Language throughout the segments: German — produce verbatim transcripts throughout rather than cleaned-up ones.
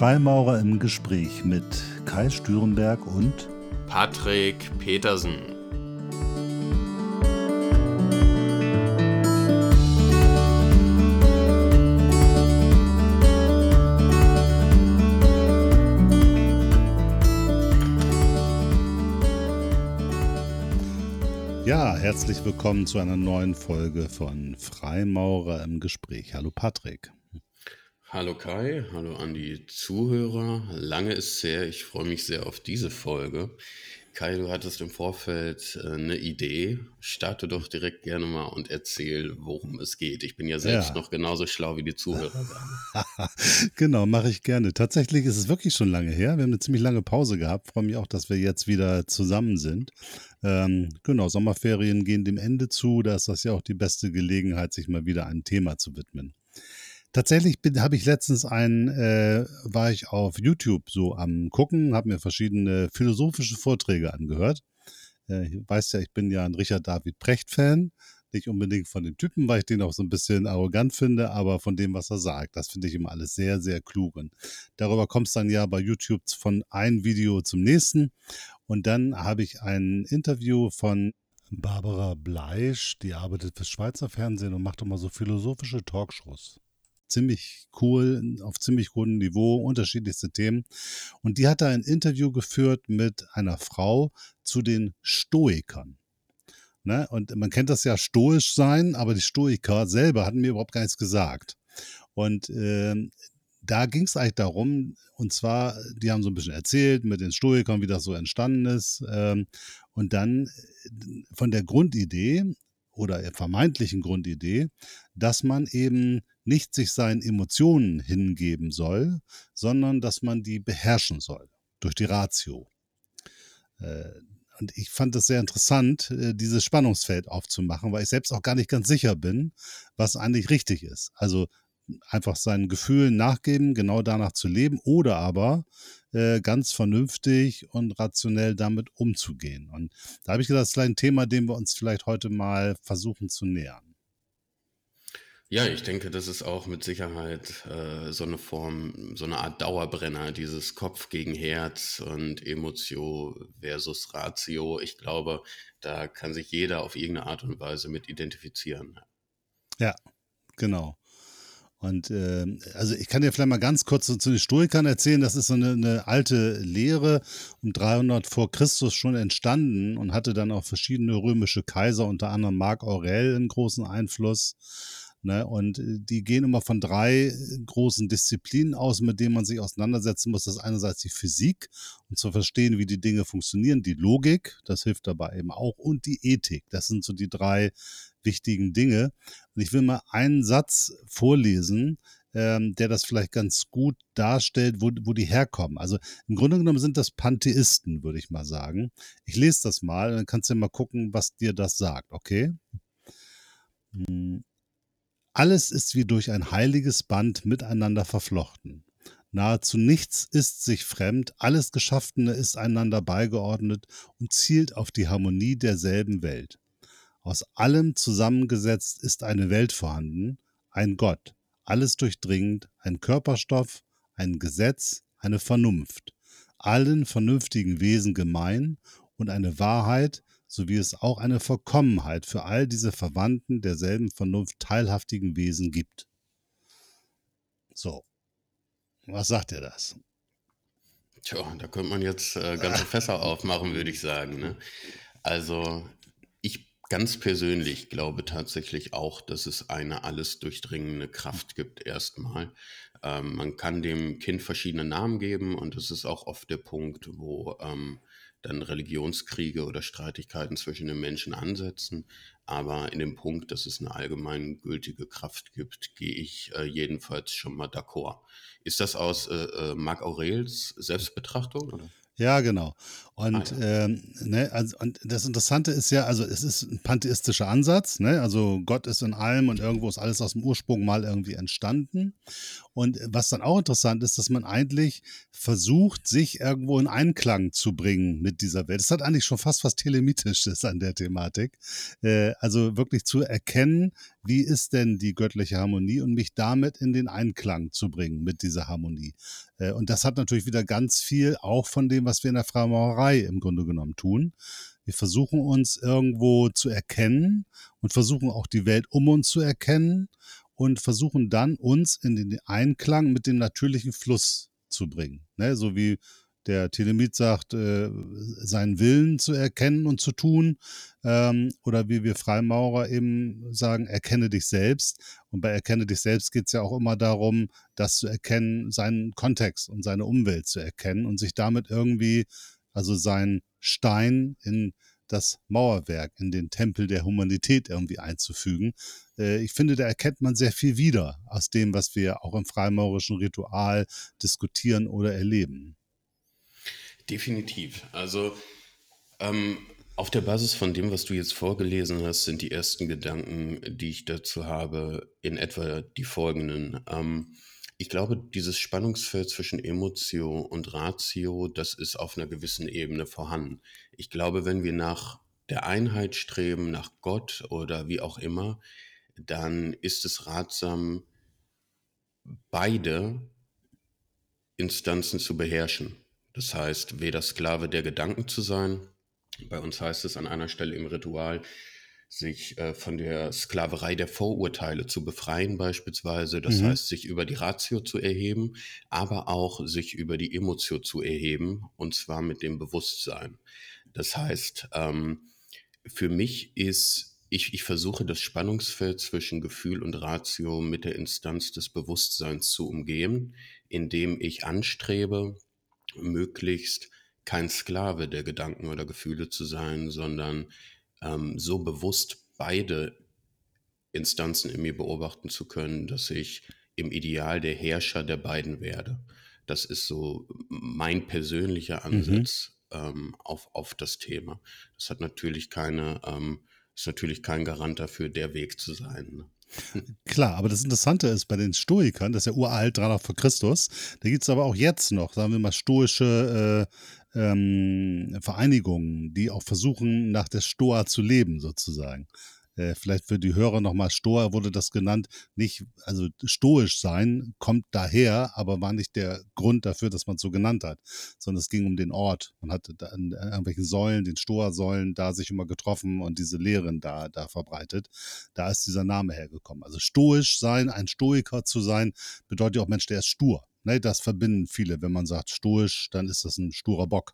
Freimaurer im Gespräch mit Kai Stürenberg und Patrick Petersen. Ja, herzlich willkommen zu einer neuen Folge von Freimaurer im Gespräch. Hallo Patrick. Hallo Kai, hallo an die Zuhörer. Lange ist her, ich freue mich sehr auf diese Folge. Kai, du hattest im Vorfeld eine Idee. Starte doch direkt gerne mal und erzähl, worum es geht. Ich bin ja selbst ja. noch genauso schlau wie die Zuhörer. Genau, mache ich gerne. Tatsächlich ist es wirklich schon lange her. Wir haben eine ziemlich lange Pause gehabt. Freue mich auch, dass wir jetzt wieder zusammen sind. Ähm, genau, Sommerferien gehen dem Ende zu. Da ist das ja auch die beste Gelegenheit, sich mal wieder einem Thema zu widmen. Tatsächlich bin, habe ich letztens einen, äh, war ich auf YouTube so am Gucken, habe mir verschiedene philosophische Vorträge angehört. Äh, ich weiß ja, ich bin ja ein Richard David Precht-Fan, nicht unbedingt von dem Typen, weil ich den auch so ein bisschen arrogant finde, aber von dem, was er sagt. Das finde ich immer alles sehr, sehr klug. Und darüber kommst du dann ja bei YouTube von einem Video zum nächsten. Und dann habe ich ein Interview von Barbara Bleisch, die arbeitet fürs Schweizer Fernsehen und macht immer so philosophische Talkshows. Ziemlich cool, auf ziemlich hohem Niveau, unterschiedlichste Themen. Und die hat da ein Interview geführt mit einer Frau zu den Stoikern. Ne? Und man kennt das ja, stoisch sein, aber die Stoiker selber hatten mir überhaupt gar nichts gesagt. Und äh, da ging es eigentlich darum, und zwar, die haben so ein bisschen erzählt mit den Stoikern, wie das so entstanden ist. Ähm, und dann von der Grundidee oder der vermeintlichen Grundidee, dass man eben nicht sich seinen Emotionen hingeben soll, sondern dass man die beherrschen soll, durch die Ratio. Und ich fand das sehr interessant, dieses Spannungsfeld aufzumachen, weil ich selbst auch gar nicht ganz sicher bin, was eigentlich richtig ist. Also einfach seinen Gefühlen nachgeben, genau danach zu leben oder aber äh, ganz vernünftig und rationell damit umzugehen. Und da habe ich gedacht, das ist ein Thema, dem wir uns vielleicht heute mal versuchen zu nähern. Ja, ich denke, das ist auch mit Sicherheit äh, so eine Form, so eine Art Dauerbrenner, dieses Kopf gegen Herz und Emotion versus Ratio. Ich glaube, da kann sich jeder auf irgendeine Art und Weise mit identifizieren. Ja, genau. Und äh, also ich kann dir vielleicht mal ganz kurz zu, zu den Stoikern erzählen, das ist so eine, eine alte Lehre, um dreihundert vor Christus schon entstanden und hatte dann auch verschiedene römische Kaiser, unter anderem Marc Aurel, einen großen Einfluss. Ne, und die gehen immer von drei großen Disziplinen aus, mit denen man sich auseinandersetzen muss. Das ist einerseits die Physik, um zu verstehen, wie die Dinge funktionieren, die Logik, das hilft dabei eben auch, und die Ethik. Das sind so die drei wichtigen Dinge. Und ich will mal einen Satz vorlesen, ähm, der das vielleicht ganz gut darstellt, wo, wo die herkommen. Also im Grunde genommen sind das Pantheisten, würde ich mal sagen. Ich lese das mal und dann kannst du ja mal gucken, was dir das sagt, okay? Hm. Alles ist wie durch ein heiliges Band miteinander verflochten. Nahezu nichts ist sich fremd, alles Geschaffene ist einander beigeordnet und zielt auf die Harmonie derselben Welt. Aus allem zusammengesetzt ist eine Welt vorhanden, ein Gott, alles durchdringend, ein Körperstoff, ein Gesetz, eine Vernunft, allen vernünftigen Wesen gemein und eine Wahrheit, sowie es auch eine Vollkommenheit für all diese verwandten, derselben Vernunft teilhaftigen Wesen gibt. So, was sagt ihr das? Tja, da könnte man jetzt äh, ganze Fässer aufmachen, würde ich sagen. Ne? Also ich ganz persönlich glaube tatsächlich auch, dass es eine alles durchdringende Kraft gibt erstmal. Ähm, man kann dem Kind verschiedene Namen geben und das ist auch oft der Punkt, wo Ähm, dann Religionskriege oder Streitigkeiten zwischen den Menschen ansetzen. Aber in dem Punkt, dass es eine allgemeingültige Kraft gibt, gehe ich äh, jedenfalls schon mal d'accord. Ist das aus äh, äh, Marc Aurels Selbstbetrachtung, oder? Ja, genau. Und, ah, ja. Ähm, ne, also, und das Interessante ist ja, also es ist ein pantheistischer Ansatz, ne? Also Gott ist in allem und irgendwo ist alles aus dem Ursprung mal irgendwie entstanden. Und was dann auch interessant ist, dass man eigentlich versucht, sich irgendwo in Einklang zu bringen mit dieser Welt. Das hat eigentlich schon fast was Telemitisches an der Thematik. Äh, also wirklich zu erkennen, wie ist denn die göttliche Harmonie und mich damit in den Einklang zu bringen mit dieser Harmonie. Äh, und das hat natürlich wieder ganz viel auch von dem, was wir in der Freimaurerei im Grunde genommen tun. Wir versuchen uns irgendwo zu erkennen und versuchen auch die Welt um uns zu erkennen und versuchen dann uns in den Einklang mit dem natürlichen Fluss zu bringen. Ne? So wie der Telemit sagt, äh, seinen Willen zu erkennen und zu tun, ähm, oder wie wir Freimaurer eben sagen, erkenne dich selbst. Und bei erkenne dich selbst geht es ja auch immer darum, das zu erkennen, seinen Kontext und seine Umwelt zu erkennen und sich damit irgendwie, also seinen Stein in das Mauerwerk, in den Tempel der Humanität irgendwie einzufügen. Ich finde, da erkennt man sehr viel wieder aus dem, was wir auch im freimaurerischen Ritual diskutieren oder erleben. Definitiv. Also ähm, auf der Basis von dem, was du jetzt vorgelesen hast, sind die ersten Gedanken, die ich dazu habe, in etwa die folgenden. Ähm, ich glaube, dieses Spannungsfeld zwischen Emotio und Ratio, das ist auf einer gewissen Ebene vorhanden. Ich glaube, wenn wir nach der Einheit streben, nach Gott oder wie auch immer, dann ist es ratsam, beide Instanzen zu beherrschen. Das heißt, weder Sklave der Gedanken zu sein, bei uns heißt es an einer Stelle im Ritual, sich äh, von der Sklaverei der Vorurteile zu befreien beispielsweise, das mhm. heißt, sich über die Ratio zu erheben, aber auch sich über die Emotio zu erheben, und zwar mit dem Bewusstsein. Das heißt, ähm, für mich ist, ich, ich versuche das Spannungsfeld zwischen Gefühl und Ratio mit der Instanz des Bewusstseins zu umgehen, indem ich anstrebe, möglichst kein Sklave der Gedanken oder Gefühle zu sein, sondern ähm, so bewusst beide Instanzen in mir beobachten zu können, dass ich im Ideal der Herrscher der beiden werde. Das ist so mein persönlicher Ansatz mhm. ähm, auf, auf das Thema. Das hat natürlich keine, ähm, ist natürlich kein Garant dafür, der Weg zu sein, ne? Klar, aber das Interessante ist bei den Stoikern, das ist ja uralt, dreihundert vor Christus, da gibt es aber auch jetzt noch, sagen wir mal, stoische äh, ähm, Vereinigungen, die auch versuchen, nach der Stoa zu leben sozusagen. Äh, vielleicht für die Hörer nochmal, Stoa wurde das genannt, nicht, also stoisch sein kommt daher, aber war nicht der Grund dafür, dass man es so genannt hat, sondern es ging um den Ort. Man hatte da an irgendwelchen Säulen, den Stoa-Säulen, da sich immer getroffen und diese Lehren da, da verbreitet. Da ist dieser Name hergekommen. Also stoisch sein, ein Stoiker zu sein, bedeutet ja auch, Mensch, der ist stur. Ne, das verbinden viele. Wenn man sagt stoisch, dann ist das ein sturer Bock.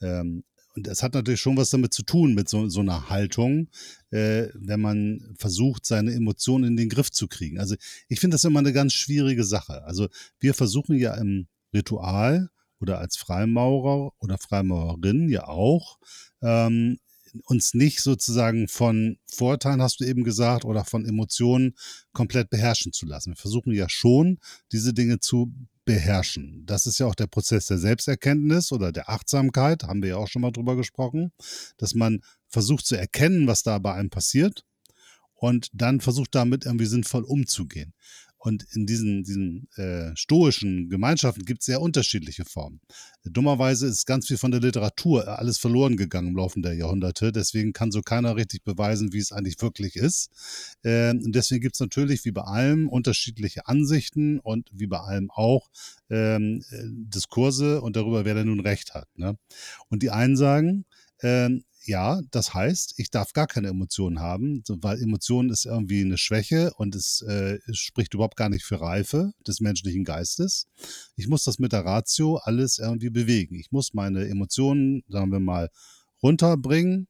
Ähm, Und es hat natürlich schon was damit zu tun, mit so, so einer Haltung, äh, wenn man versucht, seine Emotionen in den Griff zu kriegen. Also ich finde das immer eine ganz schwierige Sache. Also wir versuchen ja im Ritual oder als Freimaurer oder Freimaurerin ja auch, ähm, uns nicht sozusagen von Vorurteilen, hast du eben gesagt, oder von Emotionen komplett beherrschen zu lassen. Wir versuchen ja schon, diese Dinge zu beherrschen. Das ist ja auch der Prozess der Selbsterkenntnis oder der Achtsamkeit, haben wir ja auch schon mal drüber gesprochen, dass man versucht zu erkennen, was da bei einem passiert und dann versucht damit irgendwie sinnvoll umzugehen. Und in diesen, diesen äh, stoischen Gemeinschaften gibt es sehr unterschiedliche Formen. Dummerweise ist ganz viel von der Literatur alles verloren gegangen im Laufe der Jahrhunderte. Deswegen kann so keiner richtig beweisen, wie es eigentlich wirklich ist. Ähm, deswegen gibt es natürlich wie bei allem unterschiedliche Ansichten und wie bei allem auch ähm, Diskurse und darüber, wer denn nun recht hat. Ne? Und die einen sagen, ähm, ja, das heißt, ich darf gar keine Emotionen haben, weil Emotionen ist irgendwie eine Schwäche und es, äh, es spricht überhaupt gar nicht für Reife des menschlichen Geistes. Ich muss das mit der Ratio alles irgendwie bewegen. Ich muss meine Emotionen, sagen wir mal, runterbringen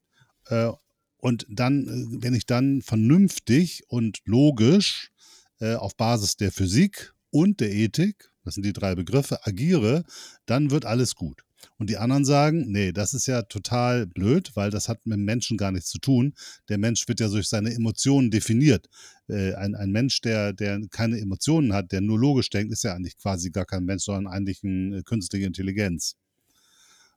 äh, und dann, wenn ich dann vernünftig und logisch äh, auf Basis der Physik und der Ethik, das sind die drei Begriffe, agiere, dann wird alles gut. Und die anderen sagen, nee, das ist ja total blöd, weil das hat mit dem Menschen gar nichts zu tun. Der Mensch wird ja durch seine Emotionen definiert. Äh, ein, ein Mensch, der, der keine Emotionen hat, der nur logisch denkt, ist ja eigentlich quasi gar kein Mensch, sondern eigentlich eine künstliche Intelligenz.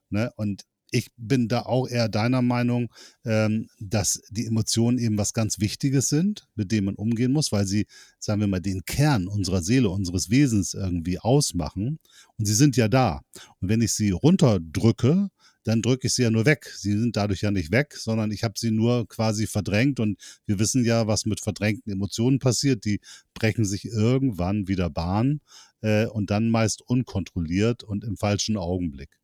Ne? Und ich bin da auch eher deiner Meinung, ähm, dass die Emotionen eben was ganz Wichtiges sind, mit dem man umgehen muss, weil sie, sagen wir mal, den Kern unserer Seele, unseres Wesens irgendwie ausmachen. Und sie sind ja da. Und wenn ich sie runterdrücke, dann drücke ich sie ja nur weg. Sie sind dadurch ja nicht weg, sondern ich habe sie nur quasi verdrängt. Und wir wissen ja, was mit verdrängten Emotionen passiert. Die brechen sich irgendwann wieder Bahn äh, und dann meist unkontrolliert und im falschen Augenblick.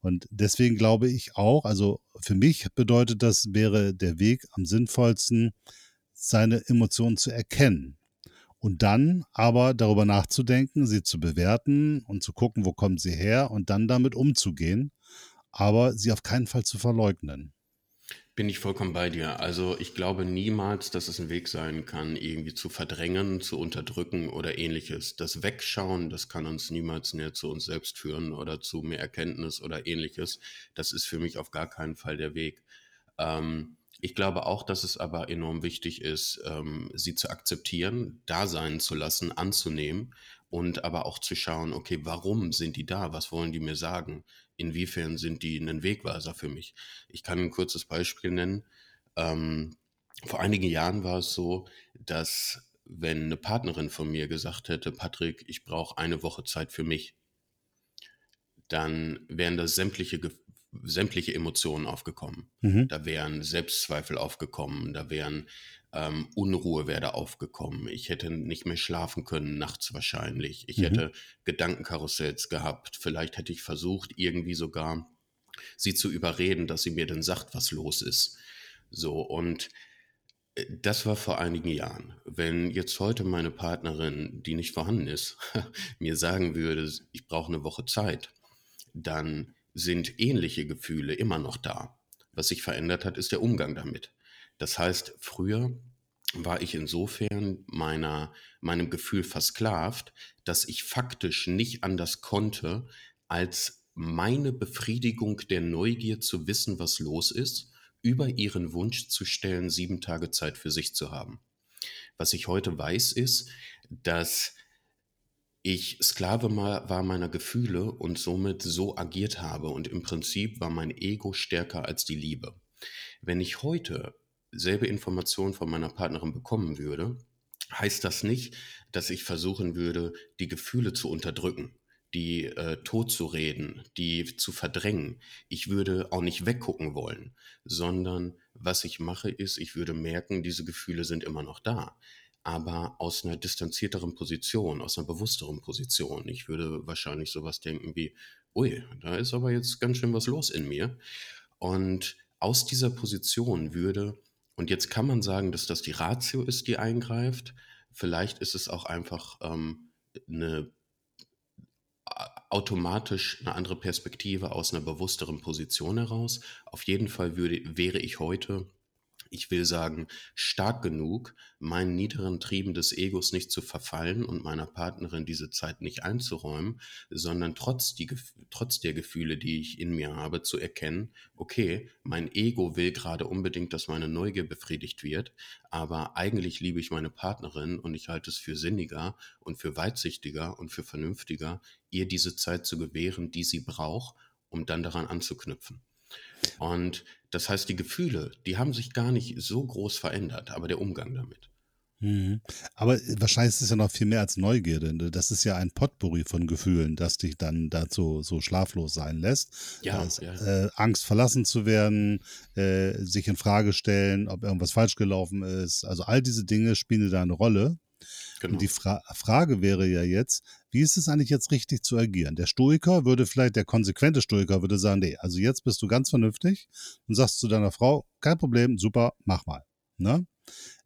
Und deswegen glaube ich auch, also für mich bedeutet das, wäre der Weg am sinnvollsten, seine Emotionen zu erkennen. Und dann aber darüber nachzudenken, sie zu bewerten und zu gucken, wo kommen sie her und dann damit umzugehen, aber sie auf keinen Fall zu verleugnen. Bin ich vollkommen bei dir. Also ich glaube niemals, dass es ein Weg sein kann, irgendwie zu verdrängen, zu unterdrücken oder ähnliches. Das Wegschauen, das kann uns niemals näher zu uns selbst führen oder zu mehr Erkenntnis oder ähnliches. Das ist für mich auf gar keinen Fall der Weg. Ähm, ich glaube auch, dass es aber enorm wichtig ist, ähm, sie zu akzeptieren, da sein zu lassen, anzunehmen und aber auch zu schauen, okay, warum sind die da? Was wollen die mir sagen? Inwiefern sind die ein Wegweiser für mich? Ich kann ein kurzes Beispiel nennen. Ähm, vor einigen Jahren war es so, dass wenn eine Partnerin von mir gesagt hätte, Patrick, ich brauche eine Woche Zeit für mich, dann wären da sämtliche, sämtliche Emotionen aufgekommen. Mhm. Da wären Selbstzweifel aufgekommen, da wären ähm, Unruhe wäre da aufgekommen. Ich hätte nicht mehr schlafen können, nachts wahrscheinlich. Ich mhm. hätte Gedankenkarussells gehabt. Vielleicht hätte ich versucht, irgendwie sogar sie zu überreden, dass sie mir dann sagt, was los ist. So, und das war vor einigen Jahren. Wenn jetzt heute meine Partnerin, die nicht vorhanden ist, mir sagen würde, ich brauche eine Woche Zeit, dann sind ähnliche Gefühle immer noch da. Was sich verändert hat, ist der Umgang damit. Das heißt, früher war ich insofern meiner, meinem Gefühl versklavt, dass ich faktisch nicht anders konnte, als meine Befriedigung der Neugier zu wissen, was los ist, über ihren Wunsch zu stellen, sieben Tage Zeit für sich zu haben. Was ich heute weiß, ist, dass ich Sklave war meiner Gefühle und somit so agiert habe und im Prinzip war mein Ego stärker als die Liebe. Wenn ich heute selbe Information von meiner Partnerin bekommen würde, heißt das nicht, dass ich versuchen würde, die Gefühle zu unterdrücken, die äh, totzureden, die zu verdrängen. Ich würde auch nicht weggucken wollen, sondern was ich mache ist, ich würde merken, diese Gefühle sind immer noch da, aber aus einer distanzierteren Position, aus einer bewussteren Position. Ich würde wahrscheinlich sowas denken wie, ui, da ist aber jetzt ganz schön was los in mir. Und aus dieser Position würde Und jetzt kann man sagen, dass das die Ratio ist, die eingreift. Vielleicht ist es auch einfach ähm, eine, automatisch eine andere Perspektive aus einer bewussteren Position heraus. Auf jeden Fall würde, wäre ich heute, ich will sagen, stark genug, meinen niederen Trieben des Egos nicht zu verfallen und meiner Partnerin diese Zeit nicht einzuräumen, sondern trotz, die, trotz der Gefühle, die ich in mir habe, zu erkennen, okay, mein Ego will gerade unbedingt, dass meine Neugier befriedigt wird, aber eigentlich liebe ich meine Partnerin und ich halte es für sinniger und für weitsichtiger und für vernünftiger, ihr diese Zeit zu gewähren, die sie braucht, um dann daran anzuknüpfen. Und das heißt, die Gefühle, die haben sich gar nicht so groß verändert, aber der Umgang damit. Mhm. Aber wahrscheinlich ist es ja noch viel mehr als Neugierde. Das ist ja ein Potpourri von Gefühlen, das dich dann dazu so schlaflos sein lässt. Ja, das, ja. Äh, Angst, verlassen zu werden, äh, sich in Frage stellen, ob irgendwas falsch gelaufen ist. Also all diese Dinge spielen da eine Rolle. Genau. Und die Fra- Frage wäre ja jetzt, wie ist es eigentlich jetzt richtig zu agieren? Der Stoiker würde vielleicht, der konsequente Stoiker würde sagen, nee, also jetzt bist du ganz vernünftig und sagst zu deiner Frau, kein Problem, super, mach mal. Ne?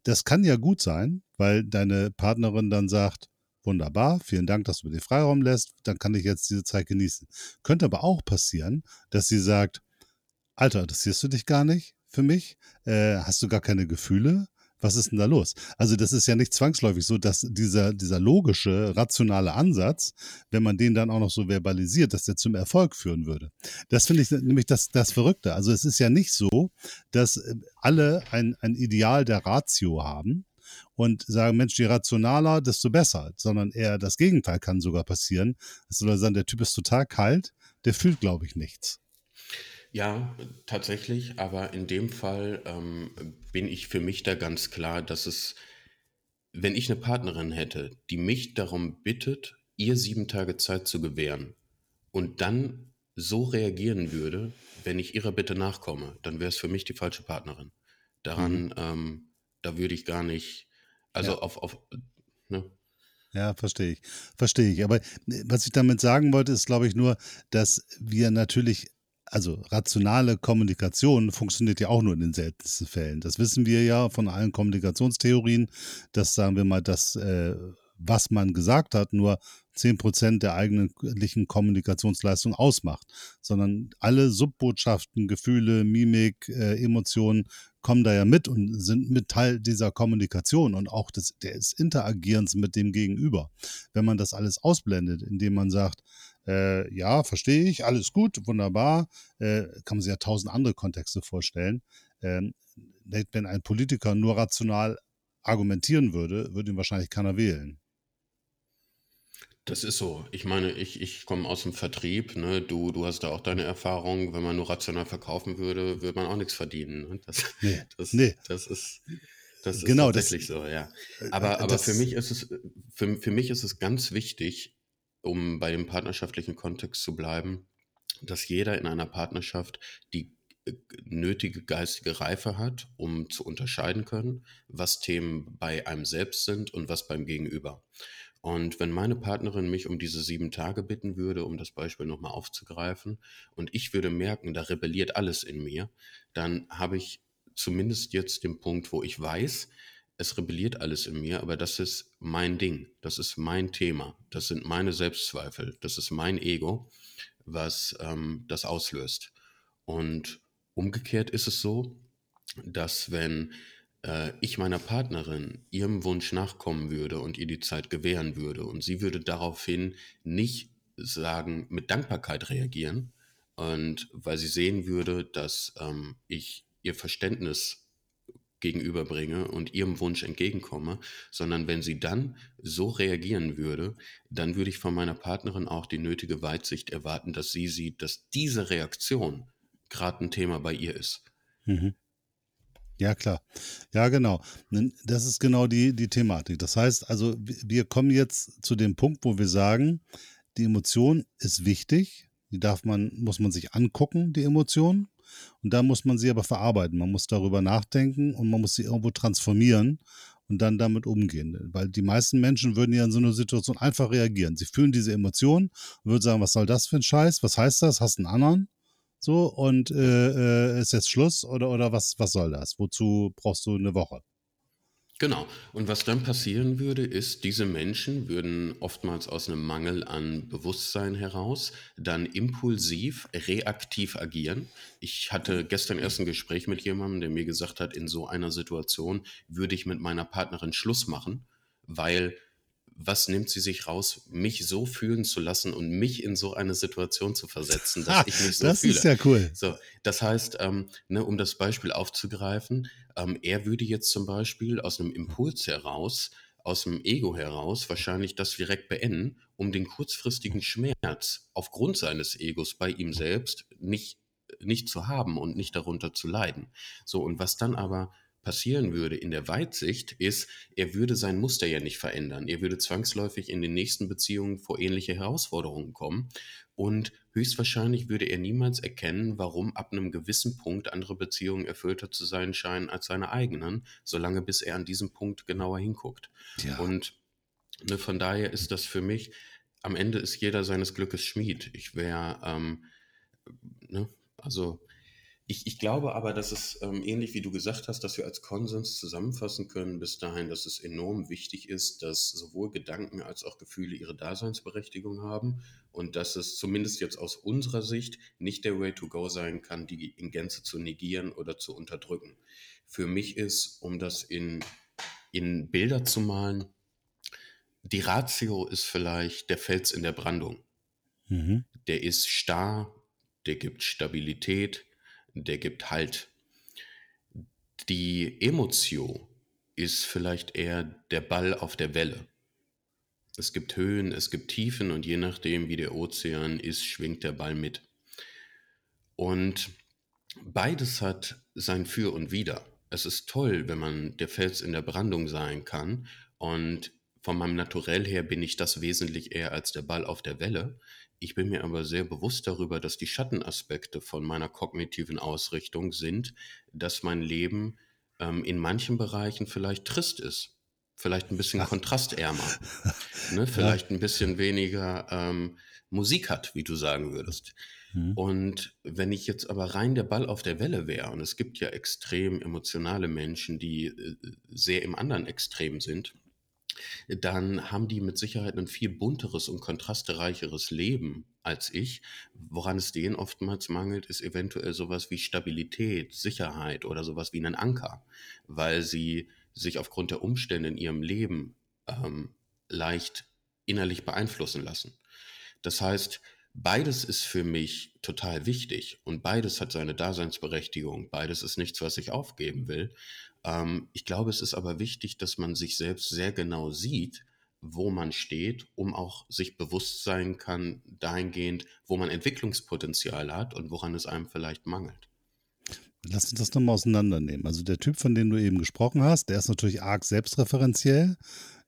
Das kann ja gut sein, weil deine Partnerin dann sagt, wunderbar, vielen Dank, dass du mir den Freiraum lässt, dann kann ich jetzt diese Zeit genießen. Könnte aber auch passieren, dass sie sagt, Alter, interessierst du dich gar nicht für mich? Äh, hast du gar keine Gefühle? Was ist denn da los? Also das ist ja nicht zwangsläufig so, dass dieser, dieser logische, rationale Ansatz, wenn man den dann auch noch so verbalisiert, dass der zum Erfolg führen würde. Das finde ich nämlich das, das Verrückte. Also es ist ja nicht so, dass alle ein, ein Ideal der Ratio haben und sagen, Mensch, je rationaler, desto besser, sondern eher das Gegenteil kann sogar passieren. Das soll sagen, der Typ ist total kalt, der fühlt, glaube ich, nichts. Ja, tatsächlich, aber in dem Fall ähm, bin ich für mich da ganz klar, dass es, wenn ich eine Partnerin hätte, die mich darum bittet, ihr sieben Tage Zeit zu gewähren und dann so reagieren würde, wenn ich ihrer Bitte nachkomme, dann wäre es für mich die falsche Partnerin. Daran, mhm. ähm, da würde ich gar nicht, also ja. auf, auf, ne? Ja, verstehe ich. Verstehe ich. Aber was ich damit sagen wollte, ist, glaube ich, nur, dass wir natürlich, also rationale Kommunikation funktioniert ja auch nur in den seltensten Fällen. Das wissen wir ja von allen Kommunikationstheorien, dass, sagen wir mal, das, äh, was man gesagt hat, nur zehn Prozent der eigentlichen Kommunikationsleistung ausmacht, sondern alle Subbotschaften, Gefühle, Mimik, äh, Emotionen kommen da ja mit und sind mit Teil dieser Kommunikation und auch des, des Interagierens mit dem Gegenüber. Wenn man das alles ausblendet, indem man sagt, äh, ja, verstehe ich, alles gut, wunderbar, äh, kann man sich ja tausend andere Kontexte vorstellen. Ähm, wenn ein Politiker nur rational argumentieren würde, würde ihn wahrscheinlich keiner wählen. Das ist so. Ich meine, ich, ich komme aus dem Vertrieb, ne? Du, du hast da auch deine Erfahrung. Wenn man nur rational verkaufen würde, würde man auch nichts verdienen. Ne? Das, nee, das, nee. das ist, das genau, ist tatsächlich das, so, ja. Aber, aber für mich ist es, für, für mich ist es ganz wichtig, um bei dem partnerschaftlichen Kontext zu bleiben, dass jeder in einer Partnerschaft die nötige geistige Reife hat, um zu unterscheiden können, was Themen bei einem selbst sind und was beim Gegenüber. Und wenn meine Partnerin mich um diese sieben Tage bitten würde, um das Beispiel nochmal aufzugreifen, und ich würde merken, da rebelliert alles in mir, dann habe ich zumindest jetzt den Punkt, wo ich weiß, es rebelliert alles in mir, aber das ist mein Ding, das ist mein Thema, das sind meine Selbstzweifel, das ist mein Ego, was ähm, das auslöst. Und umgekehrt ist es so, dass wenn äh, ich meiner Partnerin ihrem Wunsch nachkommen würde und ihr die Zeit gewähren würde und sie würde daraufhin nicht sagen, mit Dankbarkeit reagieren und weil sie sehen würde, dass ähm, ich ihr Verständnis gegenüberbringe und ihrem Wunsch entgegenkomme, sondern wenn sie dann so reagieren würde, dann würde ich von meiner Partnerin auch die nötige Weitsicht erwarten, dass sie sieht, dass diese Reaktion gerade ein Thema bei ihr ist. Mhm. Ja, klar. Ja, genau. Das ist genau die, die Thematik. Das heißt also, wir kommen jetzt zu dem Punkt, wo wir sagen, die Emotion ist wichtig. Die darf man, muss man sich angucken, die Emotion. Und da muss man sie aber verarbeiten. Man muss darüber nachdenken und man muss sie irgendwo transformieren und dann damit umgehen. Weil die meisten Menschen würden ja in so einer Situation einfach reagieren. Sie fühlen diese Emotion und würden sagen, was soll das für ein Scheiß? Was heißt das? Hast einen anderen? So, und äh, ist jetzt Schluss oder, oder was, was soll das? Wozu brauchst du eine Woche? Genau. Und was dann passieren würde, ist, diese Menschen würden oftmals aus einem Mangel an Bewusstsein heraus dann impulsiv, reaktiv agieren. Ich hatte gestern erst ein Gespräch mit jemandem, der mir gesagt hat, in so einer Situation würde ich mit meiner Partnerin Schluss machen, weil was nimmt sie sich raus, mich so fühlen zu lassen und mich in so eine Situation zu versetzen, dass ha, ich mich so das fühle. Das ist ja cool. So, das heißt, ähm, ne, um das Beispiel aufzugreifen, ähm, er würde jetzt zum Beispiel aus einem Impuls heraus, aus dem Ego heraus wahrscheinlich das direkt beenden, um den kurzfristigen Schmerz aufgrund seines Egos bei ihm selbst nicht, nicht zu haben und nicht darunter zu leiden. So, und was dann aber passieren würde in der Weitsicht ist, er würde sein Muster ja nicht verändern. Er würde zwangsläufig in den nächsten Beziehungen vor ähnliche Herausforderungen kommen und höchstwahrscheinlich würde er niemals erkennen, warum ab einem gewissen Punkt andere Beziehungen erfüllter zu sein scheinen als seine eigenen, solange bis er an diesem Punkt genauer hinguckt. Ja. Und ne, von daher ist das für mich, am Ende ist jeder seines Glückes Schmied. Ich wäre, ähm, ne, also... Ich, ich glaube aber, dass es ähm, ähnlich wie du gesagt hast, dass wir als Konsens zusammenfassen können bis dahin, dass es enorm wichtig ist, dass sowohl Gedanken als auch Gefühle ihre Daseinsberechtigung haben und dass es zumindest jetzt aus unserer Sicht nicht der Way to go sein kann, die in Gänze zu negieren oder zu unterdrücken. Für mich ist, um das in, in Bilder zu malen, die Ratio ist vielleicht der Fels in der Brandung. Mhm. Der ist starr, der gibt Stabilität, der gibt Halt. Die Emotion ist vielleicht eher der Ball auf der Welle. Es gibt Höhen, es gibt Tiefen und je nachdem, wie der Ozean ist, schwingt der Ball mit. Und Beides hat sein Für und Wider. Es ist toll, wenn man der Fels in der Brandung sein kann, und von meinem Naturell her bin ich das wesentlich eher als der Ball auf der Welle. Ich bin mir aber sehr bewusst darüber, dass die Schattenaspekte von meiner kognitiven Ausrichtung sind, dass mein Leben ähm, in manchen Bereichen vielleicht trist ist, vielleicht ein bisschen Ach. kontrastärmer, ne? vielleicht ja. ein bisschen weniger ähm, Musik hat, wie du sagen würdest. Mhm. Und wenn ich jetzt aber rein der Ball auf der Welle wäre, und es gibt ja extrem emotionale Menschen, die äh, sehr im anderen Extrem sind, dann haben die mit Sicherheit ein viel bunteres und kontrastereicheres Leben als ich. Woran es denen oftmals mangelt, ist eventuell sowas wie Stabilität, Sicherheit oder sowas wie einen Anker, weil sie sich aufgrund der Umstände in ihrem Leben ähm, leicht innerlich beeinflussen lassen. Das heißt, beides ist für mich total wichtig und beides hat seine Daseinsberechtigung. Beides ist nichts, was ich aufgeben will. Ähm, ich glaube, es ist aber wichtig, dass man sich selbst sehr genau sieht, wo man steht, um auch sich bewusst sein kann, dahingehend, wo man Entwicklungspotenzial hat und woran es einem vielleicht mangelt. Lass uns das nochmal auseinandernehmen. Also der Typ, von dem du eben gesprochen hast, der ist natürlich arg selbstreferenziell.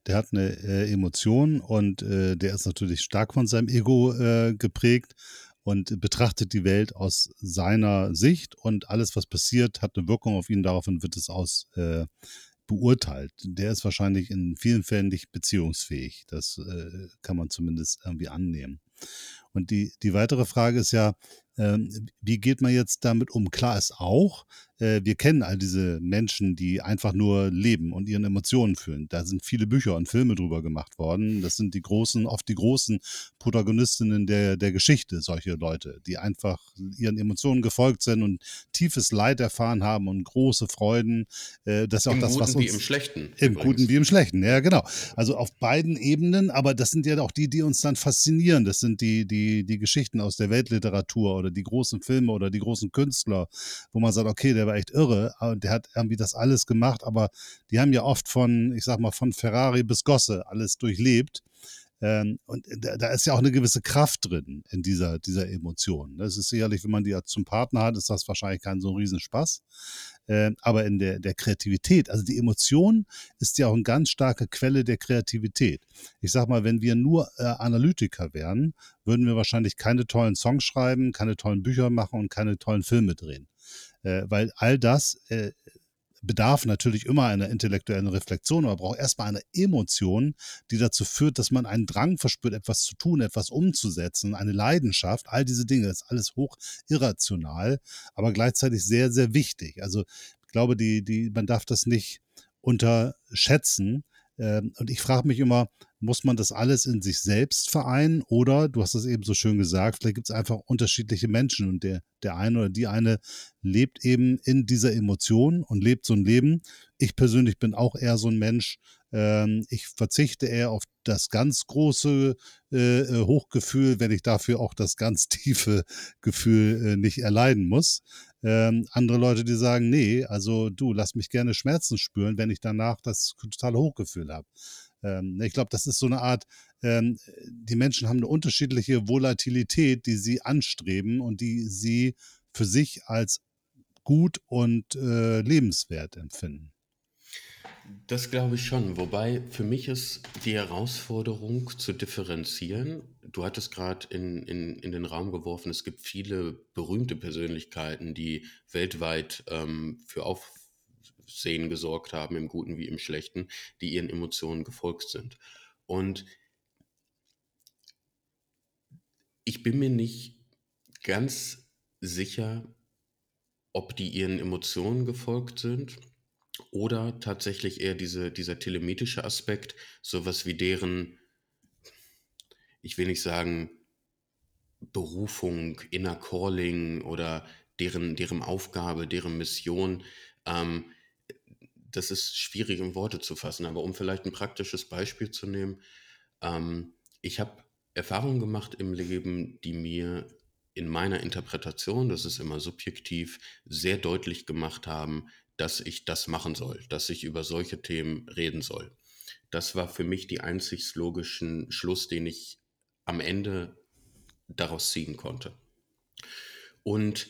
Der hat eine äh, Emotion und äh, der ist natürlich stark von seinem Ego äh, geprägt und betrachtet die Welt aus seiner Sicht, und alles, was passiert, hat eine Wirkung auf ihn, daraufhin wird es aus äh, beurteilt. Der ist wahrscheinlich in vielen Fällen nicht beziehungsfähig. Das äh, kann man zumindest irgendwie annehmen. Und die, die weitere Frage ist ja, ähm, wie geht man jetzt damit um? Klar ist auch, äh, wir kennen all diese Menschen, die einfach nur leben und ihren Emotionen fühlen. Da sind viele Bücher und Filme drüber gemacht worden. Das sind die großen, oft die großen Protagonistinnen der, der Geschichte, solche Leute, die einfach ihren Emotionen gefolgt sind und tiefes Leid erfahren haben und große Freuden. Äh, das ist auch das, was uns, im Guten wie im Schlechten. Im Guten wie im Schlechten, ja genau. Also auf beiden Ebenen, aber das sind ja auch die, die uns dann faszinieren. Das sind die, die Die, die Geschichten aus der Weltliteratur oder die großen Filme oder die großen Künstler, wo man sagt, okay, der war echt irre und der hat irgendwie das alles gemacht, aber die haben ja oft von, ich sag mal, von Ferrari bis Gosse alles durchlebt. Und da ist ja auch eine gewisse Kraft drin in dieser, dieser Emotion. Das ist sicherlich, wenn man die zum Partner hat, ist das wahrscheinlich kein so ein Riesenspaß. Aber in der, der Kreativität, also die Emotion ist ja auch eine ganz starke Quelle der Kreativität. Ich sag mal, wenn wir nur äh, Analytiker wären, würden wir wahrscheinlich keine tollen Songs schreiben, keine tollen Bücher machen und keine tollen Filme drehen. Äh, weil all das äh, bedarf natürlich immer einer intellektuellen Reflexion, aber braucht erstmal eine Emotion, die dazu führt, dass man einen Drang verspürt, etwas zu tun, etwas umzusetzen, eine Leidenschaft, all diese Dinge, das ist alles hoch irrational, aber gleichzeitig sehr, sehr wichtig. Also ich glaube, die, die, man darf das nicht unterschätzen. Und ich frage mich immer, muss man das alles in sich selbst vereinen oder, du hast es eben so schön gesagt, vielleicht gibt es einfach unterschiedliche Menschen und der, der eine oder die eine lebt eben in dieser Emotion und lebt so ein Leben. Ich persönlich bin auch eher so ein Mensch, ähm, ich verzichte eher auf das ganz große äh, Hochgefühl, wenn ich dafür auch das ganz tiefe Gefühl äh, nicht erleiden muss. Ähm, andere Leute, die sagen, nee, also du, lass mich gerne Schmerzen spüren, wenn ich danach das totale Hochgefühl habe. Ähm, ich glaube, das ist so eine Art, ähm, die Menschen haben eine unterschiedliche Volatilität, die sie anstreben und die sie für sich als gut und äh, lebenswert empfinden. Das glaube ich schon, wobei für mich ist die Herausforderung zu differenzieren. Du hattest gerade in, in, in den Raum geworfen, es gibt viele berühmte Persönlichkeiten, die weltweit ähm, für Aufsehen gesorgt haben, im Guten wie im Schlechten, die ihren Emotionen gefolgt sind. Und ich bin mir nicht ganz sicher, ob die ihren Emotionen gefolgt sind, oder tatsächlich eher diese, dieser telemetrische Aspekt, sowas wie deren, ich will nicht sagen, Berufung, Inner Calling oder deren, deren Aufgabe, deren Mission. Ähm, das ist schwierig in Worte zu fassen, aber um vielleicht ein praktisches Beispiel zu nehmen, ähm, ich habe Erfahrungen gemacht im Leben, die mir in meiner Interpretation, das ist immer subjektiv, sehr deutlich gemacht haben, dass ich das machen soll, dass ich über solche Themen reden soll. Das war für mich die einzig logischen Schluss, den ich am Ende daraus ziehen konnte. Und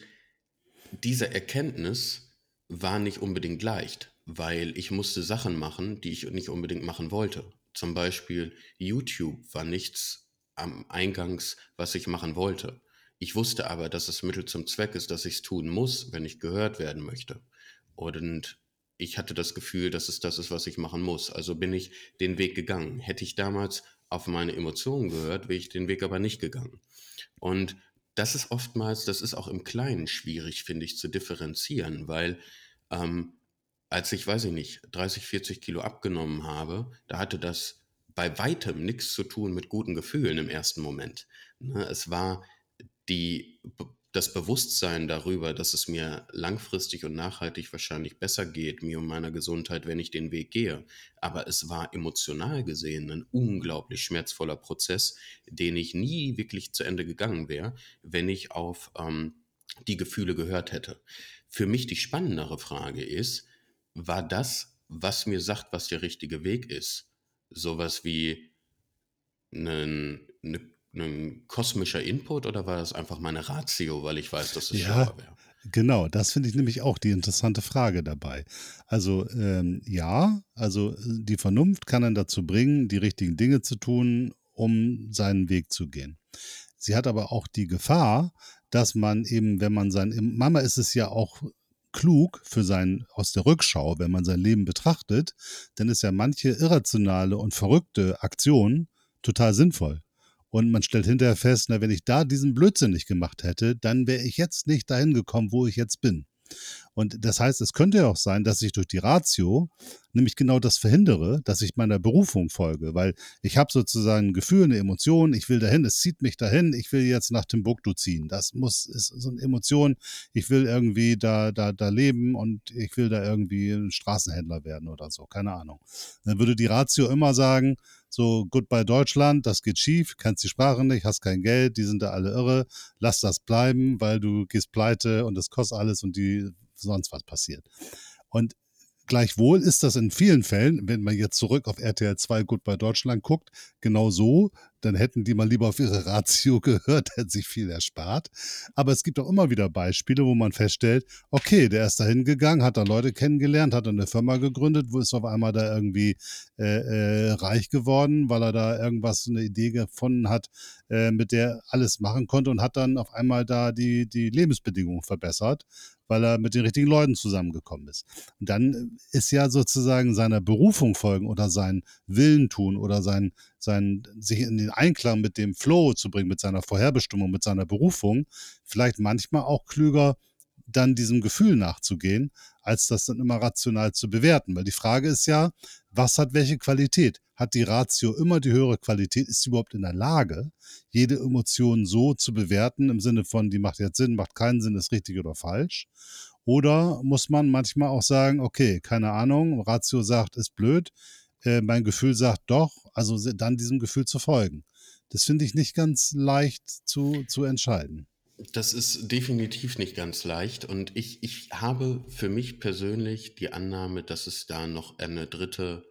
diese Erkenntnis war nicht unbedingt leicht, weil ich musste Sachen machen, die ich nicht unbedingt machen wollte. Zum Beispiel YouTube war nichts am Eingangs, was ich machen wollte. Ich wusste aber, dass es Mittel zum Zweck ist, dass ich es tun muss, wenn ich gehört werden möchte. Und ich hatte das Gefühl, dass es das ist, was ich machen muss. Also bin ich den Weg gegangen. Hätte ich damals auf meine Emotionen gehört, wäre ich den Weg aber nicht gegangen. Und das ist oftmals, das ist auch im Kleinen schwierig, finde ich, zu differenzieren, weil ähm, als ich, weiß ich nicht, dreißig, vierzig Kilo abgenommen habe, da hatte das bei weitem nichts zu tun mit guten Gefühlen im ersten Moment. Ne? Es war die, das Bewusstsein darüber, dass es mir langfristig und nachhaltig wahrscheinlich besser geht, mir und meiner Gesundheit, wenn ich den Weg gehe. Aber es war emotional gesehen ein unglaublich schmerzvoller Prozess, den ich nie wirklich zu Ende gegangen wäre, wenn ich auf ähm, die Gefühle gehört hätte. Für mich die spannendere Frage ist, war das, was mir sagt, was der richtige Weg ist, sowas wie ein, ein, ein kosmischer Input, oder war das einfach meine Ratio, weil ich weiß, dass es ja, schlauer wäre? Genau, das finde ich nämlich auch die interessante Frage dabei. Also ähm, ja, also die Vernunft kann einen dazu bringen, die richtigen Dinge zu tun, um seinen Weg zu gehen. Sie hat aber auch die Gefahr, dass man eben, wenn man sein, manchmal ist es ja auch klug für sein, aus der Rückschau, wenn man sein Leben betrachtet, dann ist ja manche irrationale und verrückte Aktion total sinnvoll. Und man stellt hinterher fest, na, wenn ich da diesen Blödsinn nicht gemacht hätte, dann wäre ich jetzt nicht dahin gekommen, wo ich jetzt bin. Und das heißt, es könnte ja auch sein, dass ich durch die Ratio nämlich genau das verhindere, dass ich meiner Berufung folge, weil ich habe sozusagen ein Gefühl, eine Emotion, ich will dahin, es zieht mich dahin, ich will jetzt nach Timbuktu ziehen, das muss, ist so eine Emotion, ich will irgendwie da, da, da leben und ich will da irgendwie ein Straßenhändler werden oder so, keine Ahnung. Dann würde die Ratio immer sagen, so goodbye Deutschland, das geht schief, kannst die Sprache nicht, hast kein Geld, die sind da alle irre, lass das bleiben, weil du gehst pleite und das kostet alles und die sonst was passiert. Und gleichwohl ist das in vielen Fällen, wenn man jetzt zurück auf R T L zwei Goodbye Deutschland guckt, genau so, dann hätten die mal lieber auf ihre Ratio gehört, hätten sich viel erspart. Aber es gibt auch immer wieder Beispiele, wo man feststellt, okay, der ist da hingegangen, hat da Leute kennengelernt, hat da eine Firma gegründet, wo ist auf einmal da irgendwie äh, äh, reich geworden, weil er da irgendwas, eine Idee gefunden hat, äh, mit der er alles machen konnte und hat dann auf einmal da die, die Lebensbedingungen verbessert, weil er mit den richtigen Leuten zusammengekommen ist. Und dann ist ja sozusagen seiner Berufung folgen oder seinen Willen tun oder sein, sein, sich in den Einklang mit dem Flow zu bringen, mit seiner Vorherbestimmung, mit seiner Berufung, vielleicht manchmal auch klüger, dann diesem Gefühl nachzugehen, als das dann immer rational zu bewerten. Weil die Frage ist ja, was hat welche Qualität? Hat die Ratio immer die höhere Qualität? Ist sie überhaupt in der Lage, jede Emotion so zu bewerten, im Sinne von, die macht jetzt Sinn, macht keinen Sinn, ist richtig oder falsch? Oder muss man manchmal auch sagen, okay, keine Ahnung, Ratio sagt, ist blöd, äh, mein Gefühl sagt doch, also dann diesem Gefühl zu folgen. Das finde ich nicht ganz leicht zu, zu entscheiden. Das ist definitiv nicht ganz leicht und ich, ich habe für mich persönlich die Annahme, dass es da noch eine dritte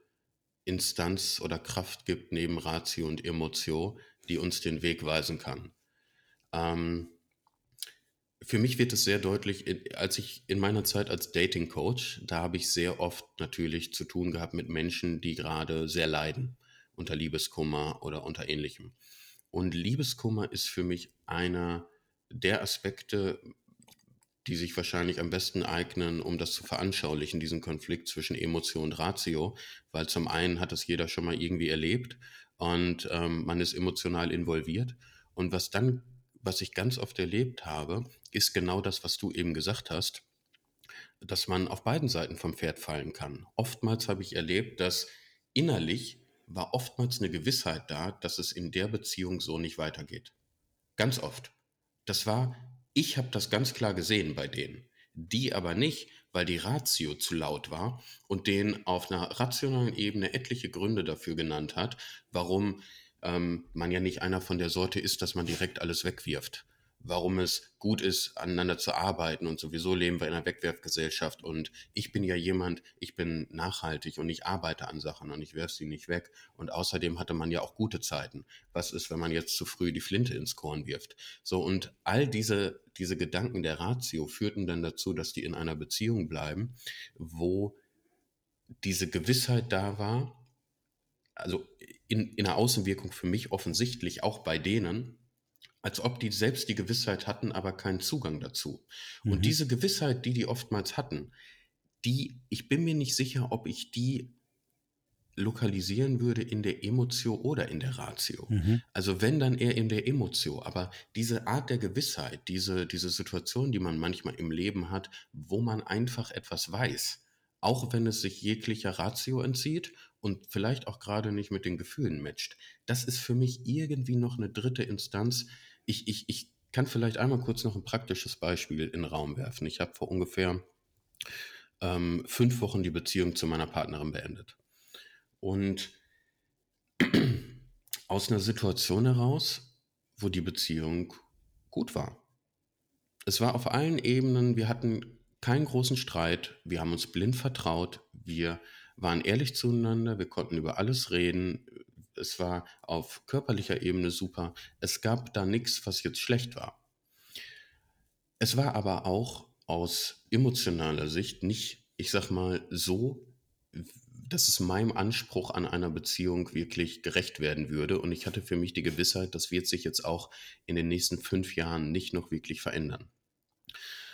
Instanz oder Kraft gibt, neben Ratio und Emotion, die uns den Weg weisen kann. Ähm, für mich wird es sehr deutlich, als ich in meiner Zeit als Dating-Coach, da habe ich sehr oft natürlich zu tun gehabt mit Menschen, die gerade sehr leiden, unter Liebeskummer oder unter Ähnlichem. Und Liebeskummer ist für mich einer der Aspekte, die sich wahrscheinlich am besten eignen, um das zu veranschaulichen, diesen Konflikt zwischen Emotion und Ratio, weil zum einen hat das jeder schon mal irgendwie erlebt und ähm, man ist emotional involviert. Und was dann, was ich ganz oft erlebt habe, ist genau das, was du eben gesagt hast, dass man auf beiden Seiten vom Pferd fallen kann. Oftmals habe ich erlebt, dass innerlich war oftmals eine Gewissheit da, dass es in der Beziehung so nicht weitergeht. Ganz oft. Das war, ich habe das ganz klar gesehen bei denen, die aber nicht, weil die Ratio zu laut war und denen auf einer rationalen Ebene etliche Gründe dafür genannt hat, warum ähm, man ja nicht einer von der Sorte ist, dass man direkt alles wegwirft, warum es gut ist, aneinander zu arbeiten. Und sowieso leben wir in einer Wegwerfgesellschaft. Und ich bin ja jemand, ich bin nachhaltig und ich arbeite an Sachen und ich werfe sie nicht weg. Und außerdem hatte man ja auch gute Zeiten. Was ist, wenn man jetzt zu früh die Flinte ins Korn wirft? So, und all diese, diese Gedanken der Ratio führten dann dazu, dass die in einer Beziehung bleiben, wo diese Gewissheit da war, also in, in der Außenwirkung für mich offensichtlich auch bei denen, als ob die selbst die Gewissheit hatten, aber keinen Zugang dazu. Mhm. Und diese Gewissheit, die die oftmals hatten, die, ich bin mir nicht sicher, ob ich die lokalisieren würde in der Emotio oder in der Ratio. Mhm. Also wenn, dann eher in der Emotio. Aber diese Art der Gewissheit, diese, diese Situation, die man manchmal im Leben hat, wo man einfach etwas weiß, auch wenn es sich jeglicher Ratio entzieht und vielleicht auch gerade nicht mit den Gefühlen matcht. Das ist für mich irgendwie noch eine dritte Instanz. Ich, ich, ich kann vielleicht einmal kurz noch ein praktisches Beispiel in den Raum werfen. Ich habe vor ungefähr ähm, fünf Wochen die Beziehung zu meiner Partnerin beendet. Und aus einer Situation heraus, wo die Beziehung gut war. Es war auf allen Ebenen, wir hatten keinen großen Streit, wir haben uns blind vertraut, wir waren ehrlich zueinander, wir konnten über alles reden, es war auf körperlicher Ebene super, es gab da nichts, was jetzt schlecht war. Es war aber auch aus emotionaler Sicht nicht, ich sag mal, so, dass es meinem Anspruch an einer Beziehung wirklich gerecht werden würde. Und ich hatte für mich die Gewissheit, das wird sich jetzt auch in den nächsten fünf Jahren nicht noch wirklich verändern.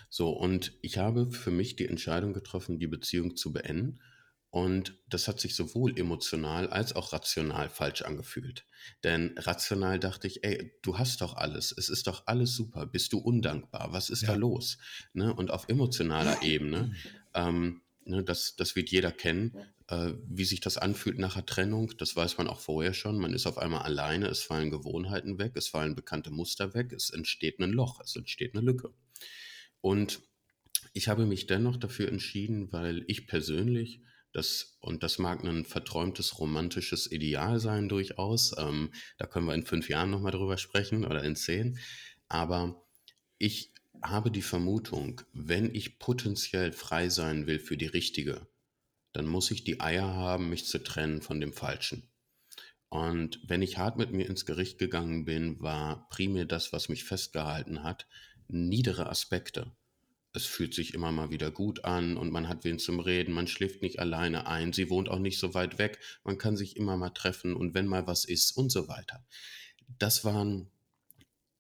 So, und ich habe für mich die Entscheidung getroffen, die Beziehung zu beenden. Und das hat sich sowohl emotional als auch rational falsch angefühlt. Denn rational dachte ich, ey, du hast doch alles, es ist doch alles super, bist du undankbar, was ist ja. da los? Ne? Und auf emotionaler Ebene, ähm, ne, das, das wird jeder kennen, äh, wie sich das anfühlt nach der Trennung, das weiß man auch vorher schon, man ist auf einmal alleine, es fallen Gewohnheiten weg, es fallen bekannte Muster weg, es entsteht ein Loch, es entsteht eine Lücke. Und ich habe mich dennoch dafür entschieden, weil ich persönlich, das, und das mag ein verträumtes, romantisches Ideal sein durchaus, ähm, da können wir in fünf Jahren nochmal drüber sprechen oder in zehn, aber ich habe die Vermutung, wenn ich potenziell frei sein will für die Richtige, dann muss ich die Eier haben, mich zu trennen von dem Falschen. Und wenn ich hart mit mir ins Gericht gegangen bin, war primär das, was mich festgehalten hat, niedere Aspekte. Es fühlt sich immer mal wieder gut an und man hat wen zum Reden, man schläft nicht alleine ein, sie wohnt auch nicht so weit weg, man kann sich immer mal treffen und wenn mal was ist und so weiter. Das waren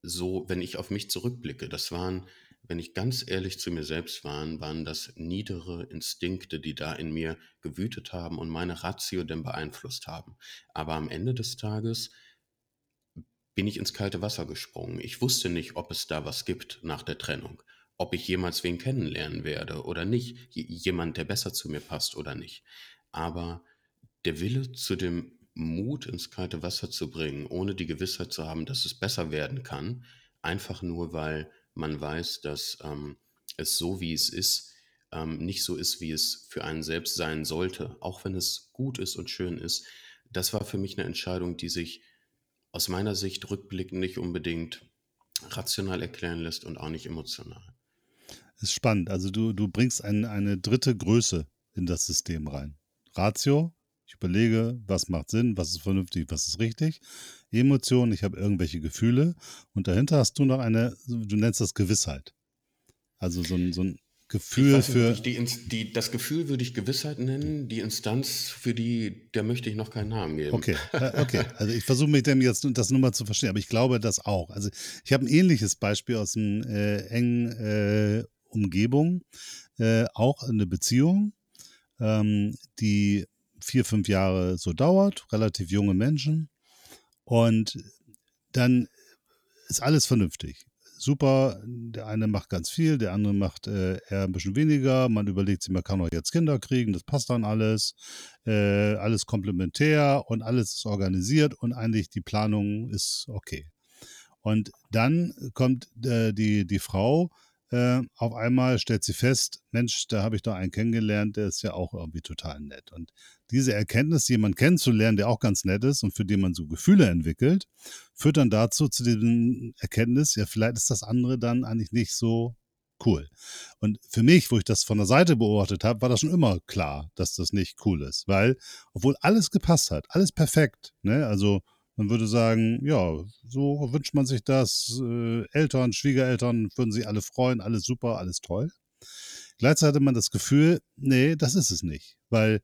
so, wenn ich auf mich zurückblicke, das waren, wenn ich ganz ehrlich zu mir selbst war, waren das niedere Instinkte, die da in mir gewütet haben und meine Ratio dann beeinflusst haben. Aber am Ende des Tages bin ich ins kalte Wasser gesprungen. Ich wusste nicht, ob es da was gibt nach der Trennung, ob ich jemals wen kennenlernen werde oder nicht, jemand, der besser zu mir passt oder nicht. Aber der Wille zu dem Mut, ins kalte Wasser zu bringen, ohne die Gewissheit zu haben, dass es besser werden kann, einfach nur, weil man weiß, dass ähm, es so, wie es ist, ähm, nicht so ist, wie es für einen selbst sein sollte, auch wenn es gut ist und schön ist. Das war für mich eine Entscheidung, die sich aus meiner Sicht rückblickend nicht unbedingt rational erklären lässt und auch nicht emotional. Das ist spannend. Also du, du bringst ein, eine dritte Größe in das System rein. Ratio, ich überlege, was macht Sinn, was ist vernünftig, was ist richtig. Emotion, ich habe irgendwelche Gefühle. Und dahinter hast du noch eine, du nennst das Gewissheit. Also so ein, so ein Gefühl nicht, für... Die, die, das Gefühl würde ich Gewissheit nennen, die Instanz, für die, der möchte ich noch keinen Namen geben. Okay, okay. Also ich versuche mich dem jetzt das nur mal zu verstehen, aber ich glaube das auch. Also ich habe ein ähnliches Beispiel aus einer äh, engen äh, Umgebung, äh, auch eine Beziehung, ähm, die vier, fünf Jahre so dauert, relativ junge Menschen und dann ist alles vernünftig. Super, der eine macht ganz viel, der andere macht äh, eher ein bisschen weniger. Man überlegt sich, man kann doch jetzt Kinder kriegen, das passt dann alles. Äh, alles komplementär und alles ist organisiert und eigentlich die Planung ist okay. Und dann kommt äh, die, die Frau Äh, auf einmal stellt sie fest, Mensch, da habe ich doch einen kennengelernt, der ist ja auch irgendwie total nett. Und diese Erkenntnis, jemanden kennenzulernen, der auch ganz nett ist und für den man so Gefühle entwickelt, führt dann dazu, zu dem Erkenntnis, ja, vielleicht ist das andere dann eigentlich nicht so cool. Und für mich, wo ich das von der Seite beobachtet habe, war das schon immer klar, dass das nicht cool ist, weil, obwohl alles gepasst hat, alles perfekt, ne, also man würde sagen, ja, so wünscht man sich das, äh, Eltern, Schwiegereltern würden sich alle freuen, alles super, alles toll. Gleichzeitig hatte man das Gefühl, nee, das ist es nicht, weil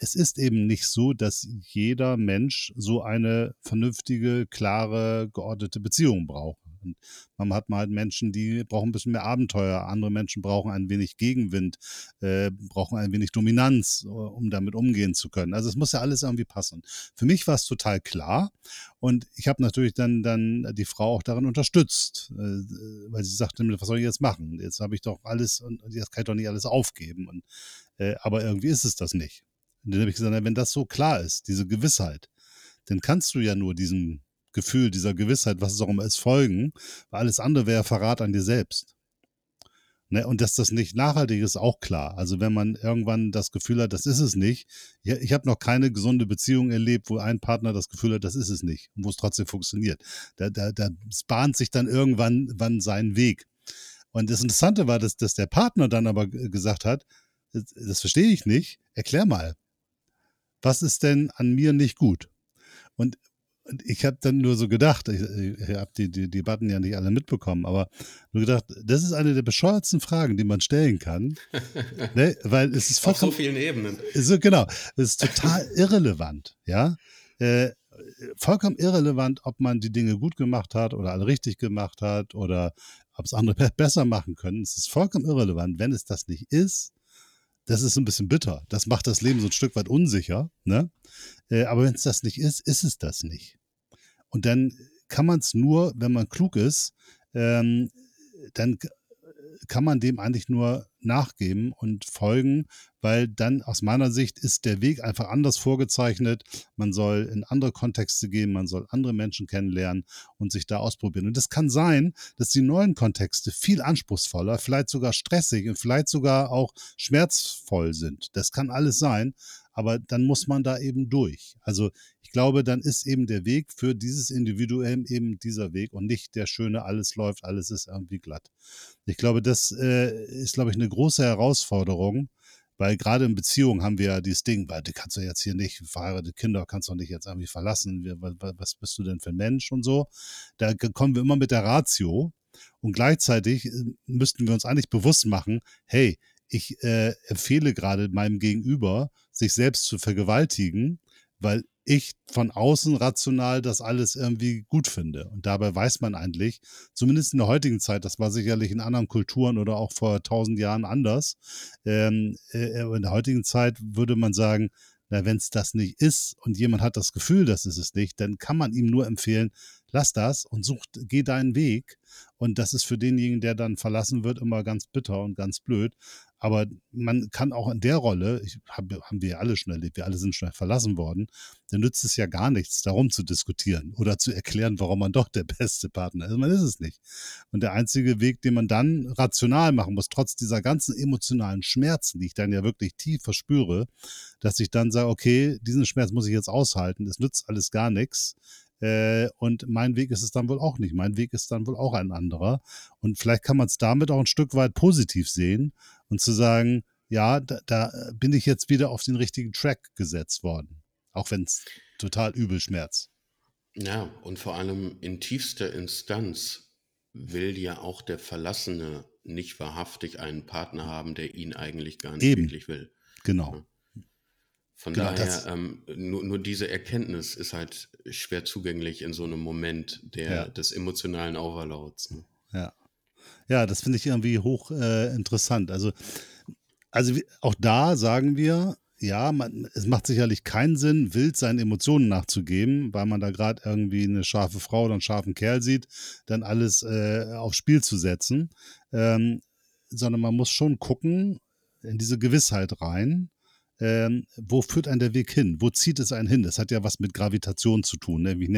es ist eben nicht so, dass jeder Mensch so eine vernünftige, klare, geordnete Beziehung braucht. Und man hat mal halt Menschen, die brauchen ein bisschen mehr Abenteuer, andere Menschen brauchen ein wenig Gegenwind, äh, brauchen ein wenig Dominanz, um damit umgehen zu können. Also es muss ja alles irgendwie passen. Für mich war es total klar und ich habe natürlich dann, dann die Frau auch darin unterstützt, äh, weil sie sagte, was soll ich jetzt machen? Jetzt habe ich doch alles und jetzt kann ich doch nicht alles aufgeben. Und, äh, aber irgendwie ist es das nicht. Und dann habe ich gesagt, na, wenn das so klar ist, diese Gewissheit, dann kannst du ja nur diesem Gefühl, dieser Gewissheit, was es auch immer ist, folgen, weil alles andere wäre Verrat an dir selbst. Ne? Und dass das nicht nachhaltig ist, auch klar. Also wenn man irgendwann das Gefühl hat, das ist es nicht. Ich, ich habe noch keine gesunde Beziehung erlebt, wo ein Partner das Gefühl hat, das ist es nicht und wo es trotzdem funktioniert. Da, da, da bahnt sich dann irgendwann wann seinen Weg. Und das Interessante war, dass, dass der Partner dann aber gesagt hat, das, das verstehe ich nicht, erklär mal. Was ist denn an mir nicht gut? Und Und ich habe dann nur so gedacht, ich, ich habe die, die Debatten ja nicht alle mitbekommen, aber nur gedacht, das ist eine der bescheuertsten Fragen, die man stellen kann, ne? Weil es ist auf so vielen Ebenen. So, genau, es ist total irrelevant, ja, äh, vollkommen irrelevant, ob man die Dinge gut gemacht hat oder alle richtig gemacht hat oder ob es andere besser machen können. Es ist vollkommen irrelevant, wenn es das nicht ist. Das ist ein bisschen bitter. Das macht das Leben so ein Stück weit unsicher, ne? Äh, aber wenn es das nicht ist, ist es das nicht. Und dann kann man es nur, wenn man klug ist, ähm, dann k- kann man dem eigentlich nur nachgeben und folgen, weil dann aus meiner Sicht ist der Weg einfach anders vorgezeichnet. Man soll in andere Kontexte gehen, man soll andere Menschen kennenlernen und sich da ausprobieren. Und es kann sein, dass die neuen Kontexte viel anspruchsvoller, vielleicht sogar stressig und vielleicht sogar auch schmerzvoll sind. Das kann alles sein, aber dann muss man da eben durch. Also ich glaube, dann ist eben der Weg für dieses Individuum eben dieser Weg und nicht der schöne, alles läuft, alles ist irgendwie glatt. Ich glaube, das äh, ist, glaube ich, eine große Herausforderung, weil gerade in Beziehungen haben wir ja dieses Ding, weil du kannst du jetzt hier nicht, verheiratete Kinder kannst du nicht jetzt irgendwie verlassen, was bist du denn für ein Mensch und so. Da kommen wir immer mit der Ratio und gleichzeitig müssten wir uns eigentlich bewusst machen, hey, ich äh, empfehle gerade meinem Gegenüber, sich selbst zu vergewaltigen, weil ich von außen rational das alles irgendwie gut finde. Und dabei weiß man eigentlich, zumindest in der heutigen Zeit, das war sicherlich in anderen Kulturen oder auch vor tausend Jahren anders, ähm, äh, in der heutigen Zeit würde man sagen, na, wenn es das nicht ist und jemand hat das Gefühl, das ist es nicht, dann kann man ihm nur empfehlen, lass das und such, geh deinen Weg. Und das ist für denjenigen, der dann verlassen wird, immer ganz bitter und ganz blöd. Aber man kann auch in der Rolle, ich, hab, haben wir ja alle schon erlebt, wir alle sind schnell verlassen worden, dann nützt es ja gar nichts, darum zu diskutieren oder zu erklären, warum man doch der beste Partner ist. Man ist es nicht. Und der einzige Weg, den man dann rational machen muss, trotz dieser ganzen emotionalen Schmerzen, die ich dann ja wirklich tief verspüre, dass ich dann sage, okay, diesen Schmerz muss ich jetzt aushalten, das nützt alles gar nichts. Äh, und mein Weg ist es dann wohl auch nicht. Mein Weg ist dann wohl auch ein anderer. Und vielleicht kann man es damit auch ein Stück weit positiv sehen und zu sagen, ja, da, da bin ich jetzt wieder auf den richtigen Track gesetzt worden. Auch wenn es total übel schmerzt. Ja, und vor allem in tiefster Instanz will ja auch der Verlassene nicht wahrhaftig einen Partner haben, der ihn eigentlich gar nicht Eben. wirklich will. Genau. Ja. Von genau, daher, ähm, nur, nur diese Erkenntnis ist halt schwer zugänglich in so einem Moment der, ja. des emotionalen Overloads. Ne? Ja. ja, das finde ich irgendwie hoch äh, interessant. Also, also auch da sagen wir, ja, man, es macht sicherlich keinen Sinn, wild seinen Emotionen nachzugeben, weil man da gerade irgendwie eine scharfe Frau oder einen scharfen Kerl sieht, dann alles äh, aufs Spiel zu setzen. Ähm, sondern man muss schon gucken, in diese Gewissheit rein, ähm, wo führt einen der Weg hin? Wo zieht es einen hin? Das hat ja was mit Gravitation zu tun. Ne? Ich,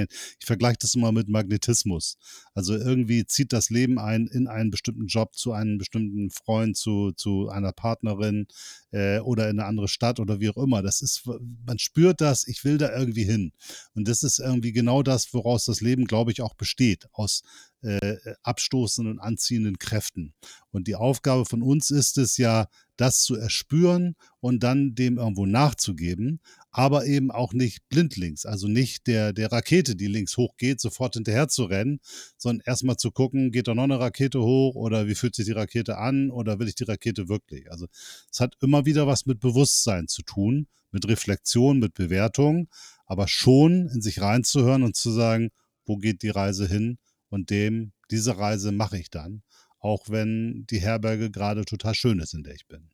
ich vergleiche das immer mit Magnetismus. Also irgendwie zieht das Leben einen in einen bestimmten Job, zu einem bestimmten Freund, zu, zu einer Partnerin äh, oder in eine andere Stadt oder wie auch immer. Das ist, man spürt das, ich will da irgendwie hin. Und das ist irgendwie genau das, woraus das Leben, glaube ich, auch besteht, aus äh, abstoßenden und anziehenden Kräften. Und die Aufgabe von uns ist es ja, das zu erspüren und dann dem irgendwo nachzugeben, aber eben auch nicht blindlings, also nicht der, der Rakete, die links hochgeht, sofort hinterher zu rennen, sondern erstmal zu gucken, geht da noch eine Rakete hoch oder wie fühlt sich die Rakete an oder will ich die Rakete wirklich? Also es hat immer wieder was mit Bewusstsein zu tun, mit Reflexion, mit Bewertung, aber schon in sich reinzuhören und zu sagen, wo geht die Reise hin und dem, diese Reise mache ich dann, auch wenn die Herberge gerade total schön ist, in der ich bin.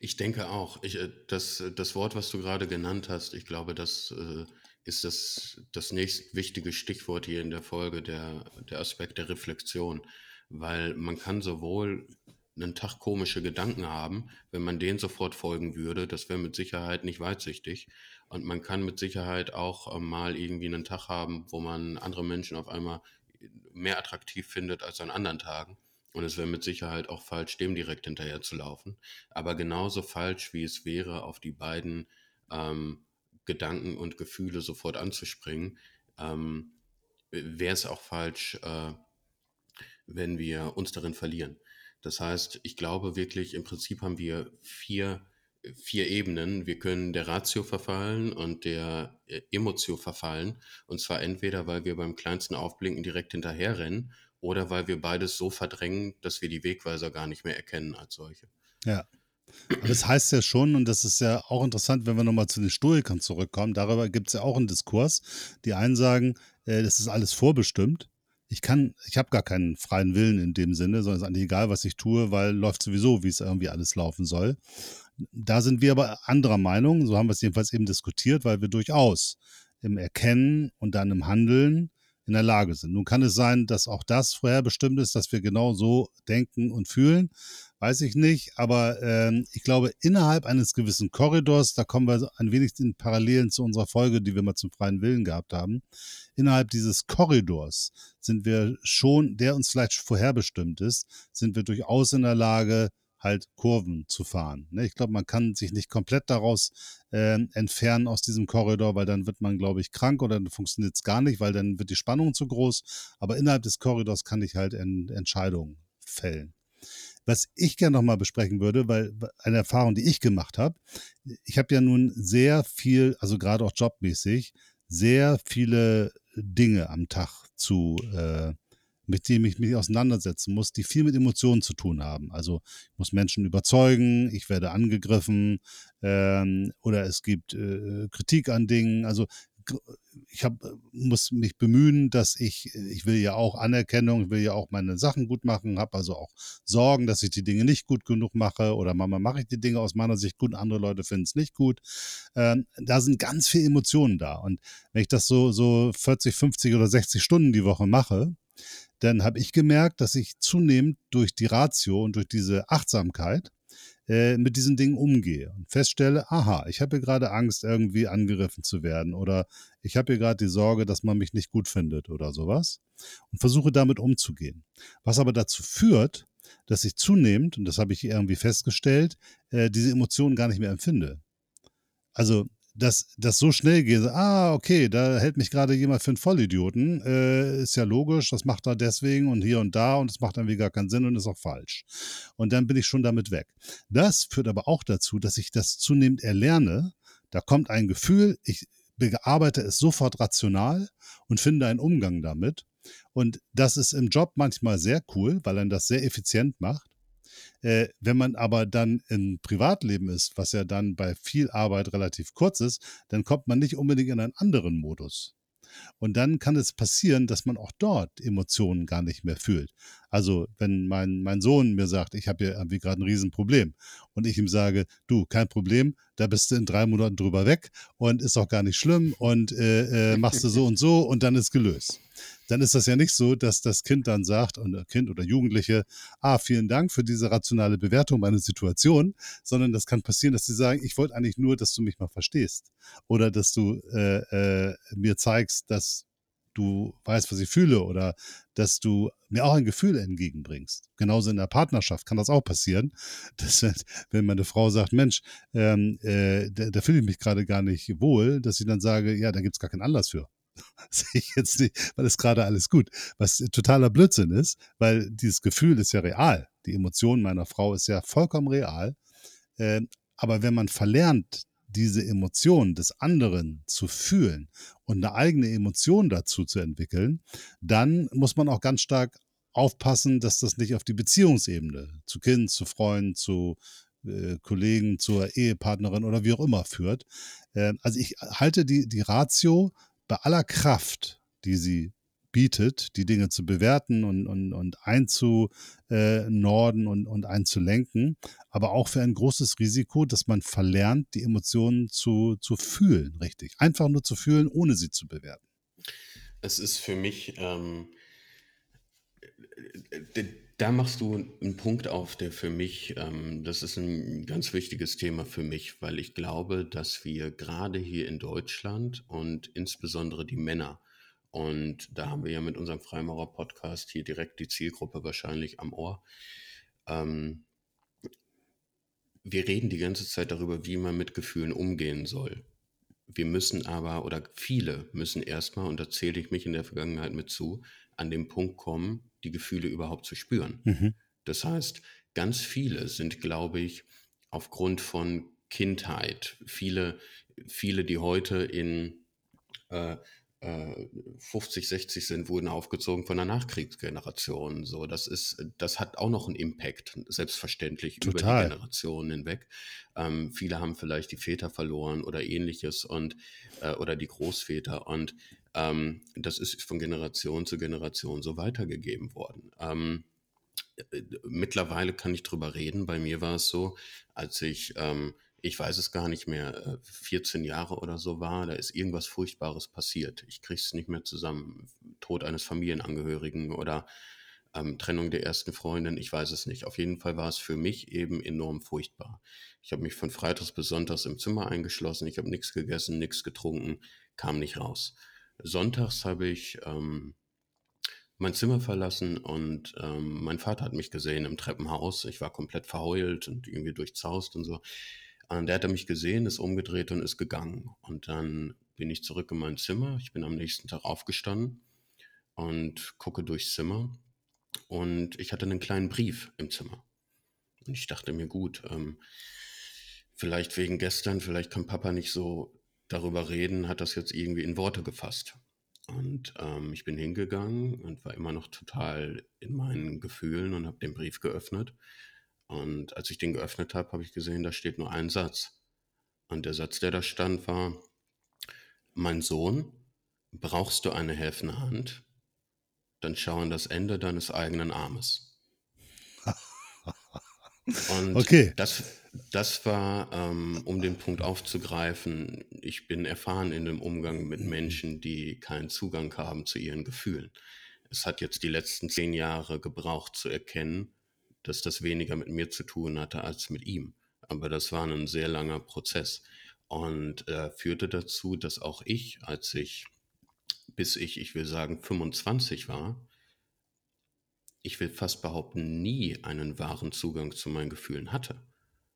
Ich denke auch, ich, das, das Wort, was du gerade genannt hast, ich glaube, das äh, ist das, das nächst wichtige Stichwort hier in der Folge, der, der Aspekt der Reflexion, weil man kann sowohl einen Tag komische Gedanken haben, wenn man denen sofort folgen würde, das wäre mit Sicherheit nicht weitsichtig, und man kann mit Sicherheit auch mal irgendwie einen Tag haben, wo man andere Menschen auf einmal mehr attraktiv findet als an anderen Tagen. Und es wäre mit Sicherheit auch falsch, dem direkt hinterher zu laufen. Aber genauso falsch, wie es wäre, auf die beiden ähm, Gedanken und Gefühle sofort anzuspringen, ähm, wäre es auch falsch, äh, wenn wir uns darin verlieren. Das heißt, ich glaube wirklich, im Prinzip haben wir vier, vier Ebenen. Wir können der Ratio verfallen und der Emotio verfallen. Und zwar entweder, weil wir beim kleinsten Aufblinken direkt hinterherrennen oder weil wir beides so verdrängen, dass wir die Wegweiser gar nicht mehr erkennen als solche. Ja, aber das heißt ja schon, und das ist ja auch interessant, wenn wir nochmal zu den Stoikern zurückkommen, darüber gibt es ja auch einen Diskurs. Die einen sagen, äh, das ist alles vorbestimmt. Ich kann, ich habe gar keinen freien Willen in dem Sinne, sondern es ist eigentlich egal, was ich tue, weil läuft sowieso, wie es irgendwie alles laufen soll. Da sind wir aber anderer Meinung, so haben wir es jedenfalls eben diskutiert, weil wir durchaus im Erkennen und dann im Handeln in der Lage sind. Nun kann es sein, dass auch das vorherbestimmt ist, dass wir genau so denken und fühlen, weiß ich nicht, aber äh, ich glaube, innerhalb eines gewissen Korridors, da kommen wir ein wenig in Parallelen zu unserer Folge, die wir mal zum freien Willen gehabt haben, innerhalb dieses Korridors sind wir schon, der uns vielleicht vorherbestimmt ist, sind wir durchaus in der Lage, halt Kurven zu fahren. Ich glaube, man kann sich nicht komplett daraus äh, entfernen aus diesem Korridor, weil dann wird man, glaube ich, krank oder dann funktioniert es gar nicht, weil dann wird die Spannung zu groß. Aber innerhalb des Korridors kann ich halt en- Entscheidungen fällen. Was ich gerne nochmal besprechen würde, weil eine Erfahrung, die ich gemacht habe, ich habe ja nun sehr viel, also gerade auch jobmäßig, sehr viele Dinge am Tag zu äh, mit dem ich mich auseinandersetzen muss, die viel mit Emotionen zu tun haben. Also ich muss Menschen überzeugen, ich werde angegriffen ähm, oder es gibt äh, Kritik an Dingen. Also ich hab, muss mich bemühen, dass ich, ich will ja auch Anerkennung, ich will ja auch meine Sachen gut machen, habe also auch Sorgen, dass ich die Dinge nicht gut genug mache oder manchmal mache ich die Dinge aus meiner Sicht gut, andere Leute finden es nicht gut. Ähm, da sind ganz viele Emotionen da. Und wenn ich das so, so vierzig, fünfzig oder sechzig Stunden die Woche mache, dann habe ich gemerkt, dass ich zunehmend durch die Ratio und durch diese Achtsamkeit äh, mit diesen Dingen umgehe und feststelle, aha, ich habe hier gerade Angst, irgendwie angegriffen zu werden oder ich habe hier gerade die Sorge, dass man mich nicht gut findet oder sowas und versuche damit umzugehen. Was aber dazu führt, dass ich zunehmend, und das habe ich irgendwie festgestellt, äh, diese Emotionen gar nicht mehr empfinde. Also dass das so schnell geht, ah, okay, da hält mich gerade jemand für einen Vollidioten, äh, ist ja logisch, das macht er deswegen und hier und da und es macht irgendwie gar keinen Sinn und ist auch falsch. Und dann bin ich schon damit weg. Das führt aber auch dazu, dass ich das zunehmend erlerne, da kommt ein Gefühl, ich bearbeite es sofort rational und finde einen Umgang damit. Und das ist im Job manchmal sehr cool, weil dann das sehr effizient macht. Äh, wenn man aber dann im Privatleben ist, was ja dann bei viel Arbeit relativ kurz ist, dann kommt man nicht unbedingt in einen anderen Modus. Und dann kann es passieren, dass man auch dort Emotionen gar nicht mehr fühlt. Also wenn mein, mein Sohn mir sagt, ich habe hier irgendwie gerade ein Riesenproblem und ich ihm sage, du, kein Problem, da bist du in drei Monaten drüber weg und ist auch gar nicht schlimm und äh, äh, machst du so und so und dann ist gelöst. dann ist das ja nicht so, dass das Kind dann sagt, und Kind oder Jugendliche, ah, vielen Dank für diese rationale Bewertung meiner Situation, sondern das kann passieren, dass sie sagen, ich wollte eigentlich nur, dass du mich mal verstehst oder dass du äh, äh, mir zeigst, dass du weißt, was ich fühle oder dass du mir auch ein Gefühl entgegenbringst. Genauso in der Partnerschaft kann das auch passieren, dass wenn meine Frau sagt, Mensch, ähm, äh, da, da fühle ich mich gerade gar nicht wohl, dass ich dann sage, ja, da gibt es gar keinen Anlass für. Sehe ich jetzt nicht, weil es gerade alles gut, was totaler Blödsinn ist, weil dieses Gefühl ist ja real. Die Emotion meiner Frau ist ja vollkommen real. Äh, aber wenn man verlernt, diese Emotion des anderen zu fühlen und eine eigene Emotion dazu zu entwickeln, dann muss man auch ganz stark aufpassen, dass das nicht auf die Beziehungsebene zu Kind, zu Freunden, zu äh, Kollegen, zur Ehepartnerin oder wie auch immer führt. Äh, also ich halte die, die Ratio bei aller Kraft, die sie bietet, die Dinge zu bewerten und, und, und einzunorden und, und einzulenken, aber auch für ein großes Risiko, dass man verlernt, die Emotionen zu, zu fühlen, richtig. Einfach nur zu fühlen, ohne sie zu bewerten. Es ist für mich, ähm, da machst du einen Punkt auf, der für mich, ähm, das ist ein ganz wichtiges Thema für mich, weil ich glaube, dass wir gerade hier in Deutschland und insbesondere die Männer, und da haben wir ja mit unserem Freimaurer-Podcast hier direkt die Zielgruppe wahrscheinlich am Ohr. Ähm, wir reden die ganze Zeit darüber, wie man mit Gefühlen umgehen soll. Wir müssen aber, oder viele müssen erstmal, und da zähle ich mich in der Vergangenheit mit zu, an den Punkt kommen, die Gefühle überhaupt zu spüren. Mhm. Das heißt, ganz viele sind, glaube ich, aufgrund von Kindheit, viele, viele, die heute in äh, fünfzig, sechzig sind, wurden aufgezogen von der Nachkriegsgeneration. So, das ist, das hat auch noch einen Impact, selbstverständlich, Total. Über die Generationen hinweg. Ähm, viele haben vielleicht die Väter verloren oder ähnliches und äh, oder die Großväter und ähm, das ist von Generation zu Generation so weitergegeben worden. Ähm, äh, mittlerweile kann ich drüber reden. Bei mir war es so, als ich ähm, ich weiß es gar nicht mehr, vierzehn Jahre oder so war, da ist irgendwas Furchtbares passiert. Ich kriege es nicht mehr zusammen. Tod eines Familienangehörigen oder ähm, Trennung der ersten Freundin, ich weiß es nicht. Auf jeden Fall war es für mich eben enorm furchtbar. Ich habe mich von Freitags bis Sonntags im Zimmer eingeschlossen, ich habe nichts gegessen, nichts getrunken, kam nicht raus. Sonntags habe ich ähm, mein Zimmer verlassen und ähm, mein Vater hat mich gesehen im Treppenhaus. Ich war komplett verheult und irgendwie durchzaust und so. Und der hat mich gesehen, ist umgedreht und ist gegangen. Und dann bin ich zurück in mein Zimmer. Ich bin am nächsten Tag aufgestanden und gucke durchs Zimmer. Und ich hatte einen kleinen Brief im Zimmer. Und ich dachte mir, gut, ähm, vielleicht wegen gestern, vielleicht kann Papa nicht so darüber reden, hat das jetzt irgendwie in Worte gefasst. Und ähm, ich bin hingegangen und war immer noch total in meinen Gefühlen und habe den Brief geöffnet. Und als ich den geöffnet habe, habe ich gesehen, da steht nur ein Satz. Und der Satz, der da stand, war: Mein Sohn, brauchst du eine helfende Hand? Dann schau an das Ende deines eigenen Armes. Und okay. das, das war, ähm, um den Punkt aufzugreifen, ich bin erfahren in dem Umgang mit Menschen, die keinen Zugang haben zu ihren Gefühlen. Es hat jetzt die letzten zehn Jahre gebraucht zu erkennen, dass das weniger mit mir zu tun hatte als mit ihm. Aber das war ein sehr langer Prozess und äh, führte dazu, dass auch ich, als ich, bis ich, ich will sagen, fünfundzwanzig war, ich will fast behaupten, nie einen wahren Zugang zu meinen Gefühlen hatte.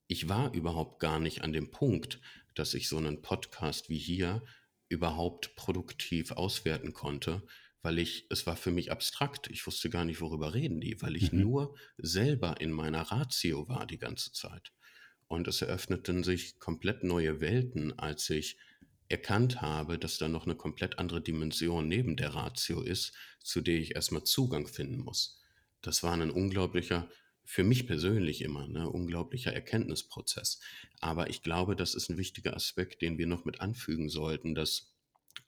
Ich war überhaupt gar nicht an dem Punkt, dass ich so einen Podcast wie hier überhaupt produktiv auswerten konnte, weil ich, es war für mich abstrakt, ich wusste gar nicht, worüber reden die, weil ich mhm. nur selber in meiner Ratio war die ganze Zeit. Und es eröffneten sich komplett neue Welten, als ich erkannt habe, dass da noch eine komplett andere Dimension neben der Ratio ist, zu der ich erstmal Zugang finden muss. Das war ein unglaublicher, für mich persönlich immer, ne, unglaublicher Erkenntnisprozess. Aber ich glaube, das ist ein wichtiger Aspekt, den wir noch mit anfügen sollten, dass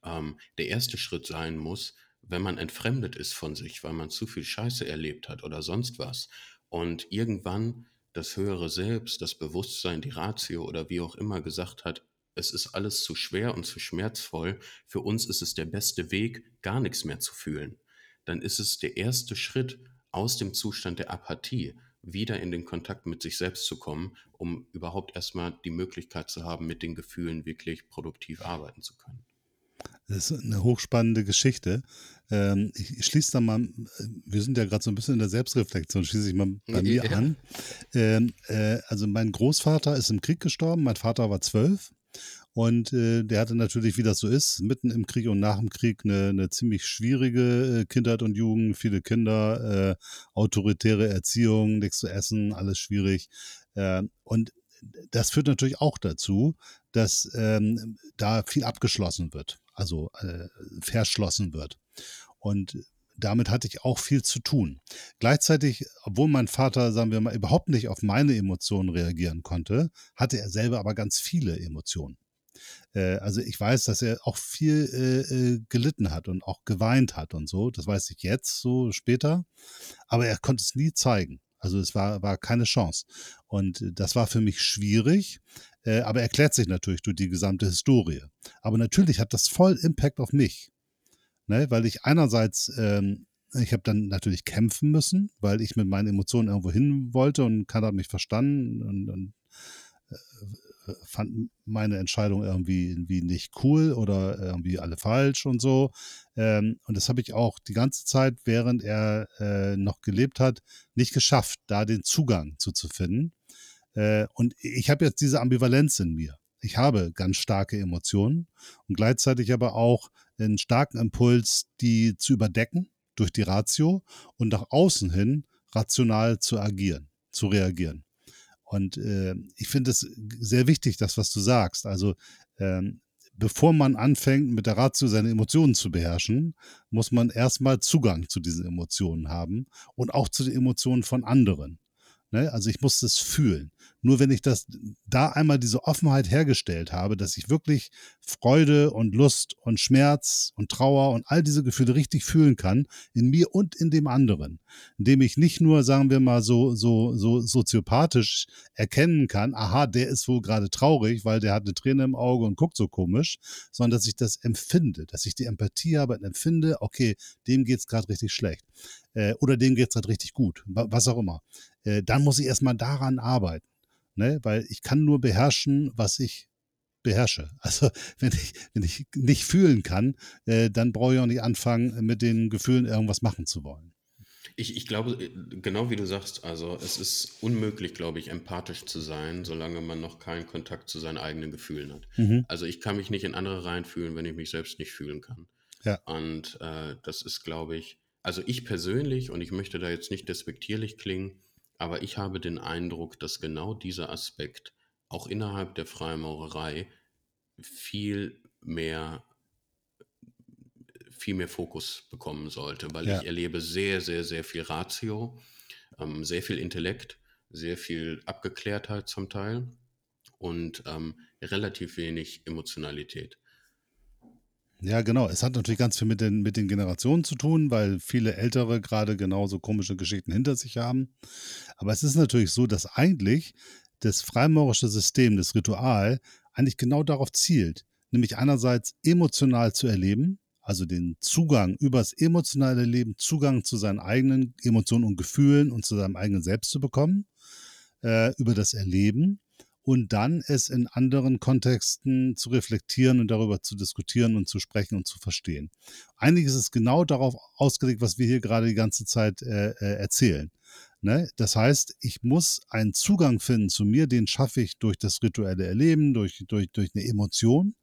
ähm, der erste Schritt sein muss, wenn man entfremdet ist von sich, weil man zu viel Scheiße erlebt hat oder sonst was und irgendwann das höhere Selbst, das Bewusstsein, die Ratio oder wie auch immer gesagt hat, es ist alles zu schwer und zu schmerzvoll, für uns ist es der beste Weg, gar nichts mehr zu fühlen. dann ist es der erste Schritt aus dem Zustand der Apathie, wieder in den Kontakt mit sich selbst zu kommen, um überhaupt erstmal die Möglichkeit zu haben, mit den Gefühlen wirklich produktiv arbeiten zu können. Das ist eine hochspannende Geschichte. Ich schließe da mal, wir sind ja gerade so ein bisschen in der Selbstreflexion, schließe ich mal bei mir ja. an. Also mein Großvater ist im Krieg gestorben, mein Vater war zwölf und der hatte natürlich, wie das so ist, mitten im Krieg und nach dem Krieg eine, eine ziemlich schwierige Kindheit und Jugend, viele Kinder, autoritäre Erziehung, nichts zu essen, alles schwierig. Und das führt natürlich auch dazu, dass ähm, da viel abgeschlossen wird, also äh, verschlossen wird. Und damit hatte ich auch viel zu tun. Gleichzeitig, obwohl mein Vater, sagen wir mal, überhaupt nicht auf meine Emotionen reagieren konnte, hatte er selber aber ganz viele Emotionen. Äh, also ich weiß, dass er auch viel äh, gelitten hat und auch geweint hat und so. Das weiß ich jetzt, so später. Aber er konnte es nie zeigen. Also es war, war keine Chance. Und das war für mich schwierig, äh, aber erklärt sich natürlich durch die gesamte Historie. Aber natürlich hat das voll Impact auf mich, ne? Weil ich einerseits, ähm, ich habe dann natürlich kämpfen müssen, weil ich mit meinen Emotionen irgendwo hin wollte und keiner hat mich verstanden und, und äh, fand meine Entscheidung irgendwie, irgendwie nicht cool oder irgendwie alle falsch und so. Ähm, und das habe ich auch die ganze Zeit, während er äh, noch gelebt hat, nicht geschafft, da den Zugang zu, zu finden. Äh, und ich habe jetzt diese Ambivalenz in mir. Ich habe ganz starke Emotionen und gleichzeitig aber auch einen starken Impuls, die zu überdecken durch die Ratio und nach außen hin rational zu agieren, zu reagieren. Und äh, ich finde es sehr wichtig, das, was du sagst. Also ähm, bevor man anfängt, mit der Ratio seine Emotionen zu beherrschen, muss man erstmal Zugang zu diesen Emotionen haben und auch zu den Emotionen von anderen. Ne? Also ich muss das fühlen. Nur wenn ich das da einmal diese Offenheit hergestellt habe, dass ich wirklich Freude und Lust und Schmerz und Trauer und all diese Gefühle richtig fühlen kann, in mir und in dem anderen, indem ich nicht nur, sagen wir mal, so, so, so soziopathisch erkennen kann, aha, der ist wohl gerade traurig, weil der hat eine Träne im Auge und guckt so komisch, sondern dass ich das empfinde, dass ich die Empathie habe und empfinde, okay, dem geht's gerade richtig schlecht äh, oder dem geht's gerade richtig gut, was auch immer. Äh, dann muss ich erstmal daran arbeiten. Ne, weil ich kann nur beherrschen, was ich beherrsche. Also wenn ich, wenn ich nicht fühlen kann, äh, dann brauche ich auch nicht anfangen, mit den Gefühlen irgendwas machen zu wollen. Ich, ich glaube, genau wie du sagst, also es ist unmöglich, glaube ich, empathisch zu sein, solange man noch keinen Kontakt zu seinen eigenen Gefühlen hat. Mhm. Also ich kann mich nicht in andere reinfühlen, wenn ich mich selbst nicht fühlen kann. Ja. Und äh, das ist, glaube ich, also ich persönlich, und ich möchte da jetzt nicht despektierlich klingen, aber ich habe den Eindruck, dass genau dieser Aspekt auch innerhalb der Freimaurerei viel mehr, viel mehr Fokus bekommen sollte, weil ja. ich erlebe sehr, sehr, sehr viel Ratio, ähm, sehr viel Intellekt, sehr viel Abgeklärtheit zum Teil und ähm, relativ wenig Emotionalität. Ja, genau. Es hat natürlich ganz viel mit den, mit den Generationen zu tun, weil viele Ältere gerade genauso komische Geschichten hinter sich haben. Aber es ist natürlich so, dass eigentlich das freimaurerische System, das Ritual, eigentlich genau darauf zielt, nämlich einerseits emotional zu erleben, also den Zugang über das emotionale Leben, Zugang zu seinen eigenen Emotionen und Gefühlen und zu seinem eigenen Selbst zu bekommen, äh, über das Erleben. Und dann es in anderen Kontexten zu reflektieren und darüber zu diskutieren und zu sprechen und zu verstehen. Eigentlich ist es genau darauf ausgelegt, was wir hier gerade die ganze Zeit äh, erzählen. Ne? Das heißt, ich muss einen Zugang finden zu mir, den schaffe ich durch das rituelle Erleben, durch, durch, durch eine Emotion.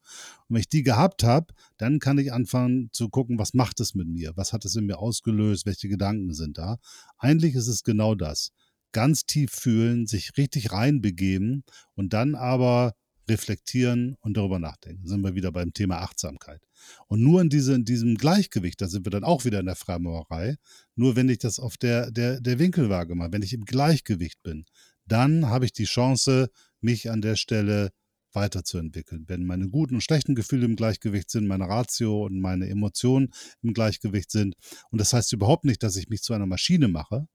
Und wenn ich die gehabt habe, dann kann ich anfangen zu gucken, was macht es mit mir? Was hat es in mir ausgelöst? Welche Gedanken sind da? Eigentlich ist es genau das. Ganz tief fühlen, sich richtig reinbegeben und dann aber reflektieren und darüber nachdenken. Da sind wir wieder beim Thema Achtsamkeit. Und nur in, diese, in diesem Gleichgewicht, da sind wir dann auch wieder in der Freimaurerei, nur wenn ich das auf der, der, der Winkelwaage mache, wenn ich im Gleichgewicht bin, dann habe ich die Chance, mich an der Stelle weiterzuentwickeln. Wenn meine guten und schlechten Gefühle im Gleichgewicht sind, meine Ratio und meine Emotionen im Gleichgewicht sind. Und das heißt überhaupt nicht, dass ich mich zu einer Maschine mache,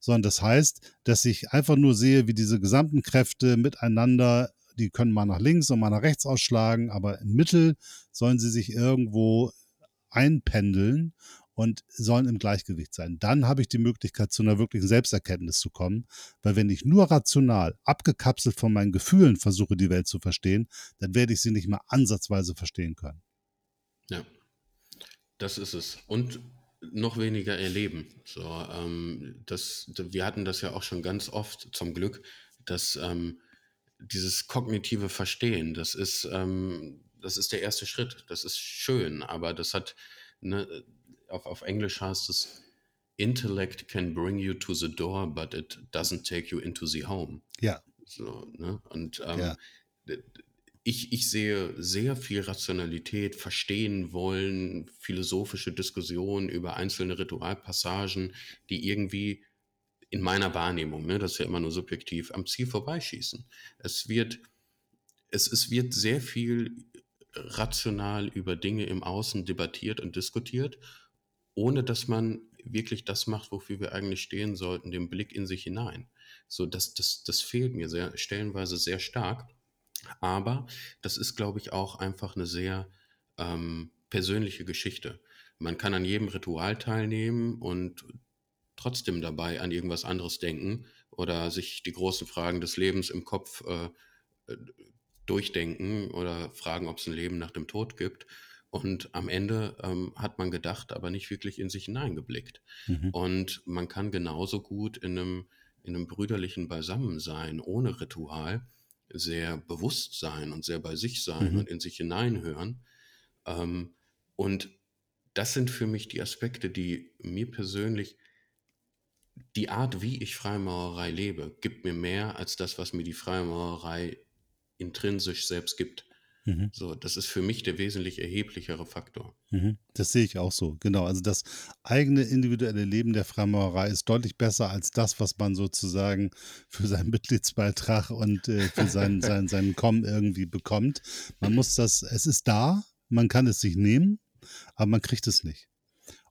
sondern das heißt, dass ich einfach nur sehe, wie diese gesamten Kräfte miteinander, die können mal nach links und mal nach rechts ausschlagen, aber im Mittel sollen sie sich irgendwo einpendeln und sollen im Gleichgewicht sein. Dann habe ich die Möglichkeit, zu einer wirklichen Selbsterkenntnis zu kommen, weil wenn ich nur rational, abgekapselt von meinen Gefühlen versuche, die Welt zu verstehen, dann werde ich sie nicht mal ansatzweise verstehen können. Ja, das ist es. Und noch weniger erleben. So, ähm, das, wir hatten das ja auch schon ganz oft, zum Glück, dass ähm, dieses kognitive Verstehen, das ist, ähm, das ist der erste Schritt. Das ist schön, aber das hat, ne, auf, auf Englisch heißt es, Intellect can bring you to the door, but it doesn't take you into the home. Ja. So, ne? Und ähm, ja. Ich, ich sehe sehr viel Rationalität, verstehen wollen, philosophische Diskussionen über einzelne Ritualpassagen, die irgendwie in meiner Wahrnehmung, ne, das ist ja immer nur subjektiv, am Ziel vorbeischießen. Es wird, es, es wird sehr viel rational über Dinge im Außen debattiert und diskutiert, ohne dass man wirklich das macht, wofür wir eigentlich stehen sollten, den Blick in sich hinein. So, das, das, das fehlt mir sehr, stellenweise sehr stark. Aber das ist, glaube ich, auch einfach eine sehr ähm, persönliche Geschichte. Man kann an jedem Ritual teilnehmen und trotzdem dabei an irgendwas anderes denken oder sich die großen Fragen des Lebens im Kopf äh, durchdenken oder fragen, ob es ein Leben nach dem Tod gibt. Und am Ende ähm, hat man gedacht, aber nicht wirklich in sich hineingeblickt. Mhm. Und man kann genauso gut in einem, in einem brüderlichen Beisammensein ohne Ritual sehr bewusst sein und sehr bei sich sein, mhm, und in sich hineinhören. Ähm, und das sind für mich die Aspekte, die mir persönlich, die Art, wie ich Freimaurerei lebe, gibt mir mehr als das, was mir die Freimaurerei intrinsisch selbst gibt. Mhm. So, das ist für mich der wesentlich erheblichere Faktor. Mhm. Das sehe ich auch so, genau. Also das eigene individuelle Leben der Freimaurerei ist deutlich besser als das, was man sozusagen für seinen Mitgliedsbeitrag und äh, für seinen, seinen, seinen Kommen irgendwie bekommt. Man muss das, es ist da, man kann es sich nehmen, aber man kriegt es nicht.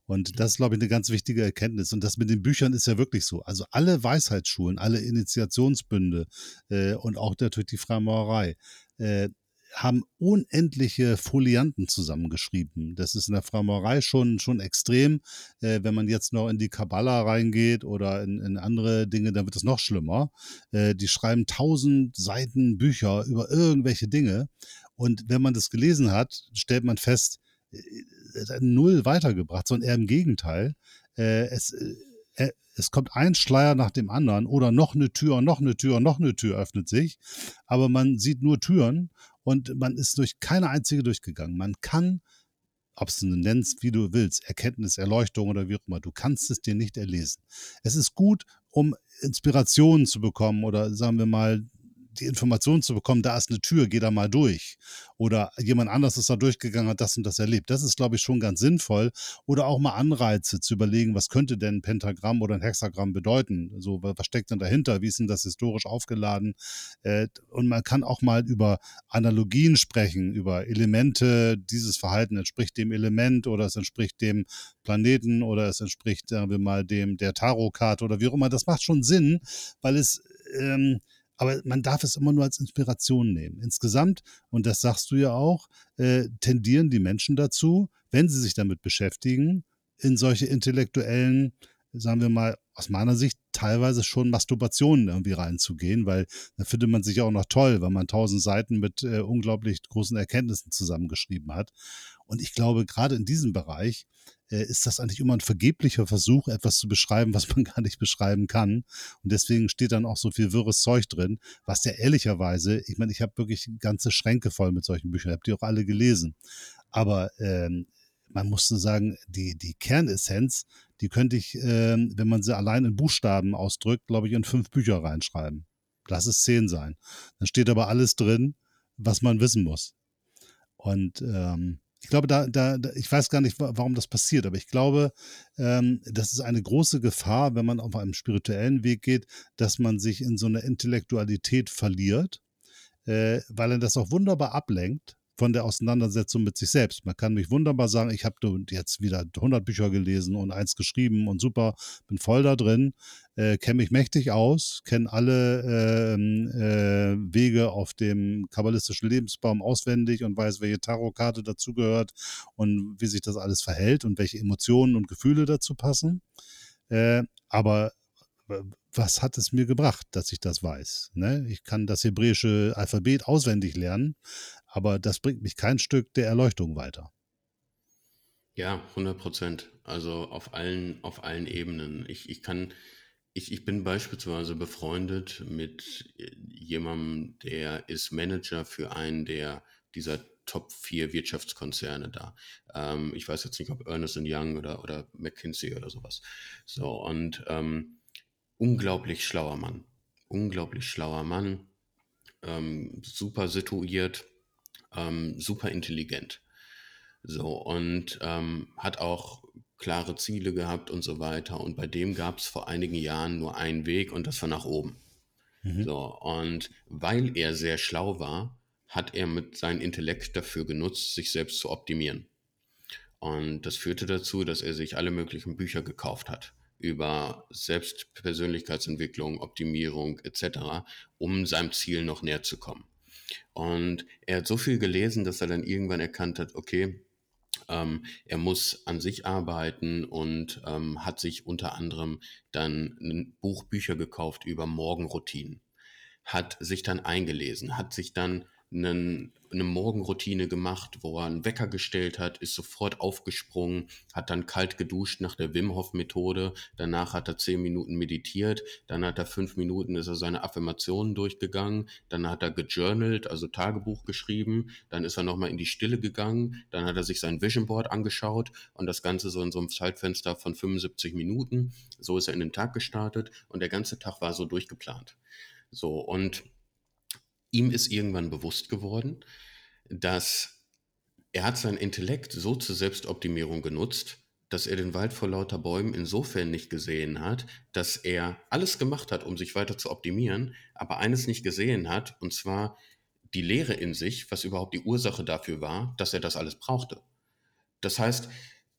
Und das ist, glaube ich, eine ganz wichtige Erkenntnis. Und das mit den Büchern ist ja wirklich so. Also alle Weisheitsschulen, alle Initiationsbünde äh, und auch natürlich die Freimaurerei äh, haben unendliche Folianten zusammengeschrieben. Das ist in der Freimaurerei schon, schon extrem. Äh, wenn man jetzt noch in die Kabbala reingeht oder in, in andere Dinge, dann wird es noch schlimmer. Äh, die schreiben tausend Seiten Bücher über irgendwelche Dinge. Und wenn man das gelesen hat, stellt man fest, null weitergebracht, sondern eher im Gegenteil. Äh, es, äh, es kommt ein Schleier nach dem anderen oder noch eine Tür, noch eine Tür, noch eine Tür öffnet sich, aber man sieht nur Türen und man ist durch keine einzige durchgegangen. Man kann, ob es du nennst, wie du willst, Erkenntnis, Erleuchtung oder wie auch immer, du kannst es dir nicht erlesen. Es ist gut, um Inspirationen zu bekommen oder sagen wir mal, die Information zu bekommen, da ist eine Tür, geh da mal durch. Oder jemand anders ist da durchgegangen, hat das und das erlebt. Das ist, glaube ich, schon ganz sinnvoll. Oder auch mal Anreize zu überlegen, was könnte denn ein Pentagramm oder ein Hexagramm bedeuten? So, was steckt denn dahinter? Wie ist denn das historisch aufgeladen? Und man kann auch mal über Analogien sprechen, über Elemente. Dieses Verhalten entspricht dem Element oder es entspricht dem Planeten oder es entspricht, sagen wir mal, dem der Tarotkarte oder wie auch immer. Das macht schon Sinn, weil es... Ähm, Aber man darf es immer nur als Inspiration nehmen. Insgesamt, und das sagst du ja auch, äh, tendieren die Menschen dazu, wenn sie sich damit beschäftigen, in solche intellektuellen, sagen wir mal, aus meiner Sicht teilweise schon Masturbationen irgendwie reinzugehen, weil da findet man sich ja auch noch toll, weil man tausend Seiten mit äh, unglaublich großen Erkenntnissen zusammengeschrieben hat. Und ich glaube, gerade in diesem Bereich äh, ist das eigentlich immer ein vergeblicher Versuch, etwas zu beschreiben, was man gar nicht beschreiben kann. Und deswegen steht dann auch so viel wirres Zeug drin, was ja ehrlicherweise, ich meine, ich habe wirklich ganze Schränke voll mit solchen Büchern, ich habe die auch alle gelesen. Aber ähm, man muss so sagen, die, die Kernessenz, die könnte ich, äh, wenn man sie allein in Buchstaben ausdrückt, glaube ich, in fünf Bücher reinschreiben. Lass es zehn sein. Dann steht aber alles drin, was man wissen muss. Und ähm, ich glaube, da, da, ich weiß gar nicht, warum das passiert, aber ich glaube, ähm, das ist eine große Gefahr, wenn man auf einem spirituellen Weg geht, dass man sich in so eine Intellektualität verliert, äh, weil er das auch wunderbar ablenkt. von der Auseinandersetzung mit sich selbst. Man kann mich wunderbar sagen, ich habe jetzt wieder hundert Bücher gelesen und eins geschrieben und super, bin voll da drin, äh, kenne mich mächtig aus, kenne alle äh, äh, Wege auf dem kabbalistischen Lebensbaum auswendig und weiß, welche Tarotkarte dazugehört und wie sich das alles verhält und welche Emotionen und Gefühle dazu passen. Äh, aber was hat es mir gebracht, dass ich das weiß? Ne? Ich kann das hebräische Alphabet auswendig lernen, aber das bringt mich kein Stück der Erleuchtung weiter. Ja, hundert Prozent. Also auf allen, auf allen Ebenen. Ich, ich kann, ich, ich bin beispielsweise befreundet mit jemandem, der ist Manager für einen der dieser Top vier Wirtschaftskonzerne da. Ähm, ich weiß jetzt nicht, ob Ernest and Young oder, oder McKinsey oder sowas. So, und ähm, unglaublich schlauer Mann. Unglaublich schlauer Mann. Ähm, super situiert. Ähm, super intelligent. So, und ähm, hat auch klare Ziele gehabt und so weiter. Und bei dem gab es vor einigen Jahren nur einen Weg und das war nach oben. Mhm. So, und weil er sehr schlau war, hat er mit seinem Intellekt dafür genutzt, sich selbst zu optimieren. Und das führte dazu, dass er sich alle möglichen Bücher gekauft hat über Selbstpersönlichkeitsentwicklung, Optimierung et cetera, um seinem Ziel noch näher zu kommen. Und er hat so viel gelesen, dass er dann irgendwann erkannt hat, okay, ähm, er muss an sich arbeiten und ähm, hat sich unter anderem dann ein Buch Bücher gekauft über Morgenroutinen, hat sich dann eingelesen, hat sich dann einen, eine Morgenroutine gemacht, wo er einen Wecker gestellt hat, ist sofort aufgesprungen, hat dann kalt geduscht nach der Wim Hof Methode, danach hat er zehn Minuten meditiert, dann hat er fünf Minuten, ist er seine Affirmationen durchgegangen, dann hat er gejournalt, also Tagebuch geschrieben, dann ist er nochmal in die Stille gegangen, dann hat er sich sein Vision Board angeschaut und das Ganze so in so einem Zeitfenster von fünfundsiebzig Minuten, so ist er in den Tag gestartet und der ganze Tag war so durchgeplant. So, und ihm ist irgendwann bewusst geworden, dass er hat seinen Intellekt so zur Selbstoptimierung genutzt, dass er den Wald vor lauter Bäumen insofern nicht gesehen hat, dass er alles gemacht hat, um sich weiter zu optimieren, aber eines nicht gesehen hat, und zwar die Leere in sich, was überhaupt die Ursache dafür war, dass er das alles brauchte. Das heißt,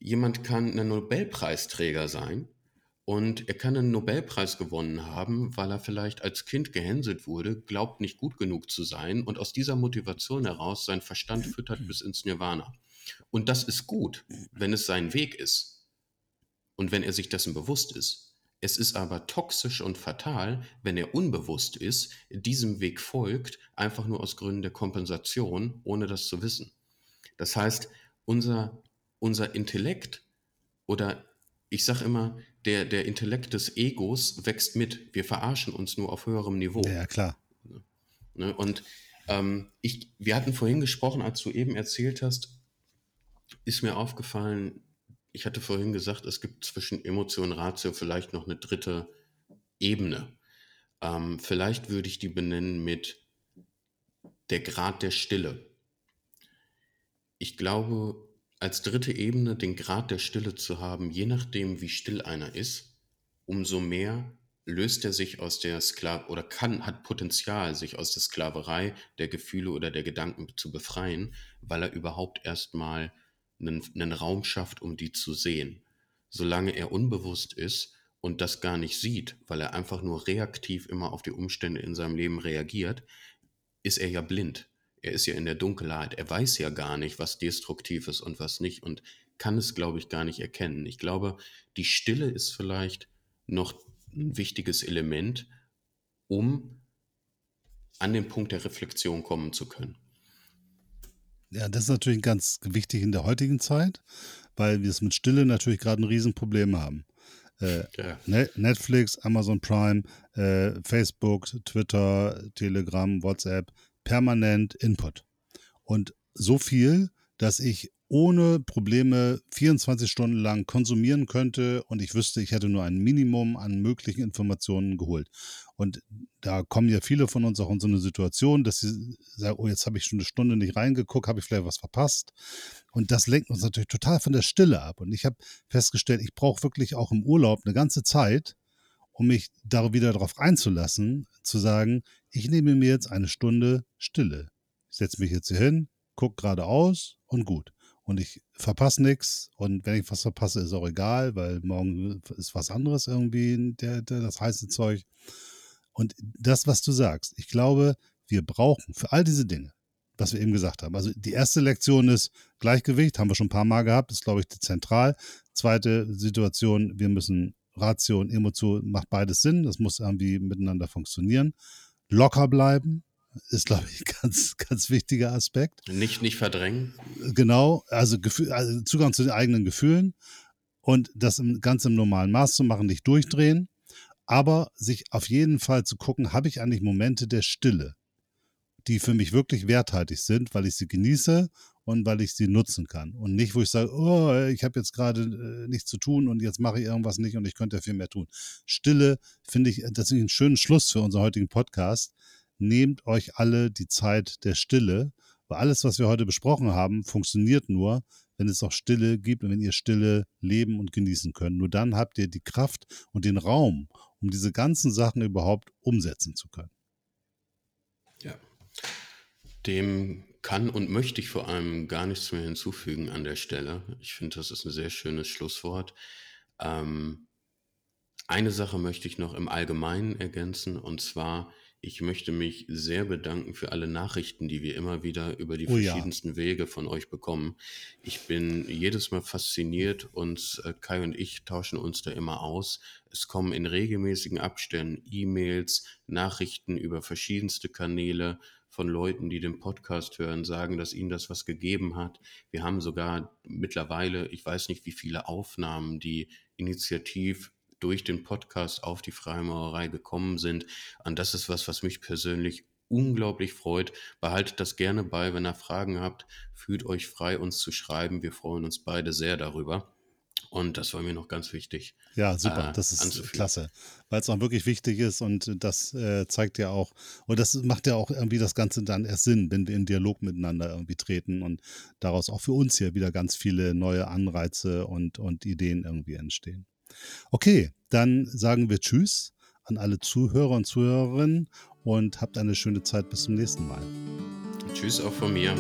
jemand kann ein Nobelpreisträger sein, und er kann einen Nobelpreis gewonnen haben, weil er vielleicht als Kind gehänselt wurde, glaubt nicht gut genug zu sein und aus dieser Motivation heraus seinen Verstand füttert bis ins Nirvana. Und das ist gut, wenn es sein Weg ist und wenn er sich dessen bewusst ist. Es ist aber toxisch und fatal, wenn er unbewusst ist, diesem Weg folgt, einfach nur aus Gründen der Kompensation, ohne das zu wissen. Das heißt, unser, unser Intellekt oder ich sage immer, Der, der Intellekt des Egos wächst mit. Wir verarschen uns nur auf höherem Niveau. Ja, klar. Ne? Und ähm, ich, wir hatten vorhin gesprochen, als du eben erzählt hast, ist mir aufgefallen, ich hatte vorhin gesagt, es gibt zwischen Emotion und Ratio vielleicht noch eine dritte Ebene. Ähm, vielleicht würde ich die benennen mit der Grad der Stille. Ich glaube, als dritte Ebene den Grad der Stille zu haben, je nachdem wie still einer ist, umso mehr löst er sich aus der Sklaverei oder kann, hat Potenzial, sich aus der Sklaverei der Gefühle oder der Gedanken zu befreien, weil er überhaupt erstmal einen, einen Raum schafft, um die zu sehen. Solange er unbewusst ist und das gar nicht sieht, weil er einfach nur reaktiv immer auf die Umstände in seinem Leben reagiert, ist er ja blind. Er ist ja in der Dunkelheit, er weiß ja gar nicht, was destruktiv ist und was nicht und kann es, glaube ich, gar nicht erkennen. Ich glaube, die Stille ist vielleicht noch ein wichtiges Element, um an den Punkt der Reflexion kommen zu können. Ja, das ist natürlich ganz wichtig in der heutigen Zeit, weil wir es mit Stille natürlich gerade ein Riesenproblem haben. Äh, ja. Netflix, Amazon Prime, äh, Facebook, Twitter, Telegram, WhatsApp, permanent Input. Und so viel, dass ich ohne Probleme vierundzwanzig Stunden lang konsumieren könnte und ich wüsste, ich hätte nur ein Minimum an möglichen Informationen geholt. Und da kommen ja viele von uns auch in so eine Situation, dass sie sagen, oh, jetzt habe ich schon eine Stunde nicht reingeguckt, habe ich vielleicht was verpasst. Und das lenkt uns natürlich total von der Stille ab. Und ich habe festgestellt, ich brauche wirklich auch im Urlaub eine ganze Zeit, um mich da wieder darauf einzulassen, zu sagen, ich nehme mir jetzt eine Stunde Stille. Ich setze mich jetzt hier hin, guck geradeaus und gut. Und ich verpasse nichts. Und wenn ich was verpasse, ist auch egal, weil morgen ist was anderes irgendwie der, der, das heiße Zeug. Und das, was du sagst, ich glaube, wir brauchen für all diese Dinge, was wir eben gesagt haben. Also die erste Lektion ist Gleichgewicht, haben wir schon ein paar Mal gehabt, ist, glaube ich, zentral. Zweite Situation, wir müssen Ratio und Emotion, macht beides Sinn, das muss irgendwie miteinander funktionieren. Locker bleiben ist, glaube ich, ein ganz, ganz wichtiger Aspekt. Nicht, nicht verdrängen. Genau, also, Gefühl, also Zugang zu den eigenen Gefühlen und das ganz im normalen Maß zu machen, nicht durchdrehen, aber sich auf jeden Fall zu gucken, habe ich eigentlich Momente der Stille, die für mich wirklich werthaltig sind, weil ich sie genieße und weil ich sie nutzen kann. Und nicht, wo ich sage, oh, ich habe jetzt gerade äh, nichts zu tun und jetzt mache ich irgendwas nicht und ich könnte ja viel mehr tun. Stille finde ich, das ist ein schöner Schluss für unseren heutigen Podcast. Nehmt euch alle die Zeit der Stille, weil alles, was wir heute besprochen haben, funktioniert nur, wenn es auch Stille gibt und wenn ihr Stille leben und genießen könnt. Nur dann habt ihr die Kraft und den Raum, um diese ganzen Sachen überhaupt umsetzen zu können. Ja. Dem kann und möchte ich vor allem gar nichts mehr hinzufügen an der Stelle. Ich finde, das ist ein sehr schönes Schlusswort. Ähm, eine Sache möchte ich noch im Allgemeinen ergänzen, und zwar, ich möchte mich sehr bedanken für alle Nachrichten, die wir immer wieder über die oh, verschiedensten ja. Wege von euch bekommen. Ich bin jedes Mal fasziniert und äh, Kai und ich tauschen uns da immer aus. Es kommen in regelmäßigen Abständen E-Mails, Nachrichten über verschiedenste Kanäle, von Leuten, die den Podcast hören, sagen, dass ihnen das was gegeben hat. Wir haben sogar mittlerweile, ich weiß nicht wie viele Aufnahmen, die initiativ durch den Podcast auf die Freimaurerei gekommen sind. Und das ist was, was mich persönlich unglaublich freut. Behaltet das gerne bei, wenn ihr Fragen habt, fühlt euch frei, uns zu schreiben. Wir freuen uns beide sehr darüber. Und das war mir noch ganz wichtig. Ja, super, äh, das ist anzuführen. Klasse, weil es auch wirklich wichtig ist und das äh, zeigt ja auch, und das macht ja auch irgendwie das Ganze dann erst Sinn, wenn wir in Dialog miteinander irgendwie treten und daraus auch für uns hier wieder ganz viele neue Anreize und, und Ideen irgendwie entstehen. Okay, dann sagen wir Tschüss an alle Zuhörer und Zuhörerinnen und habt eine schöne Zeit bis zum nächsten Mal. Tschüss auch von mir.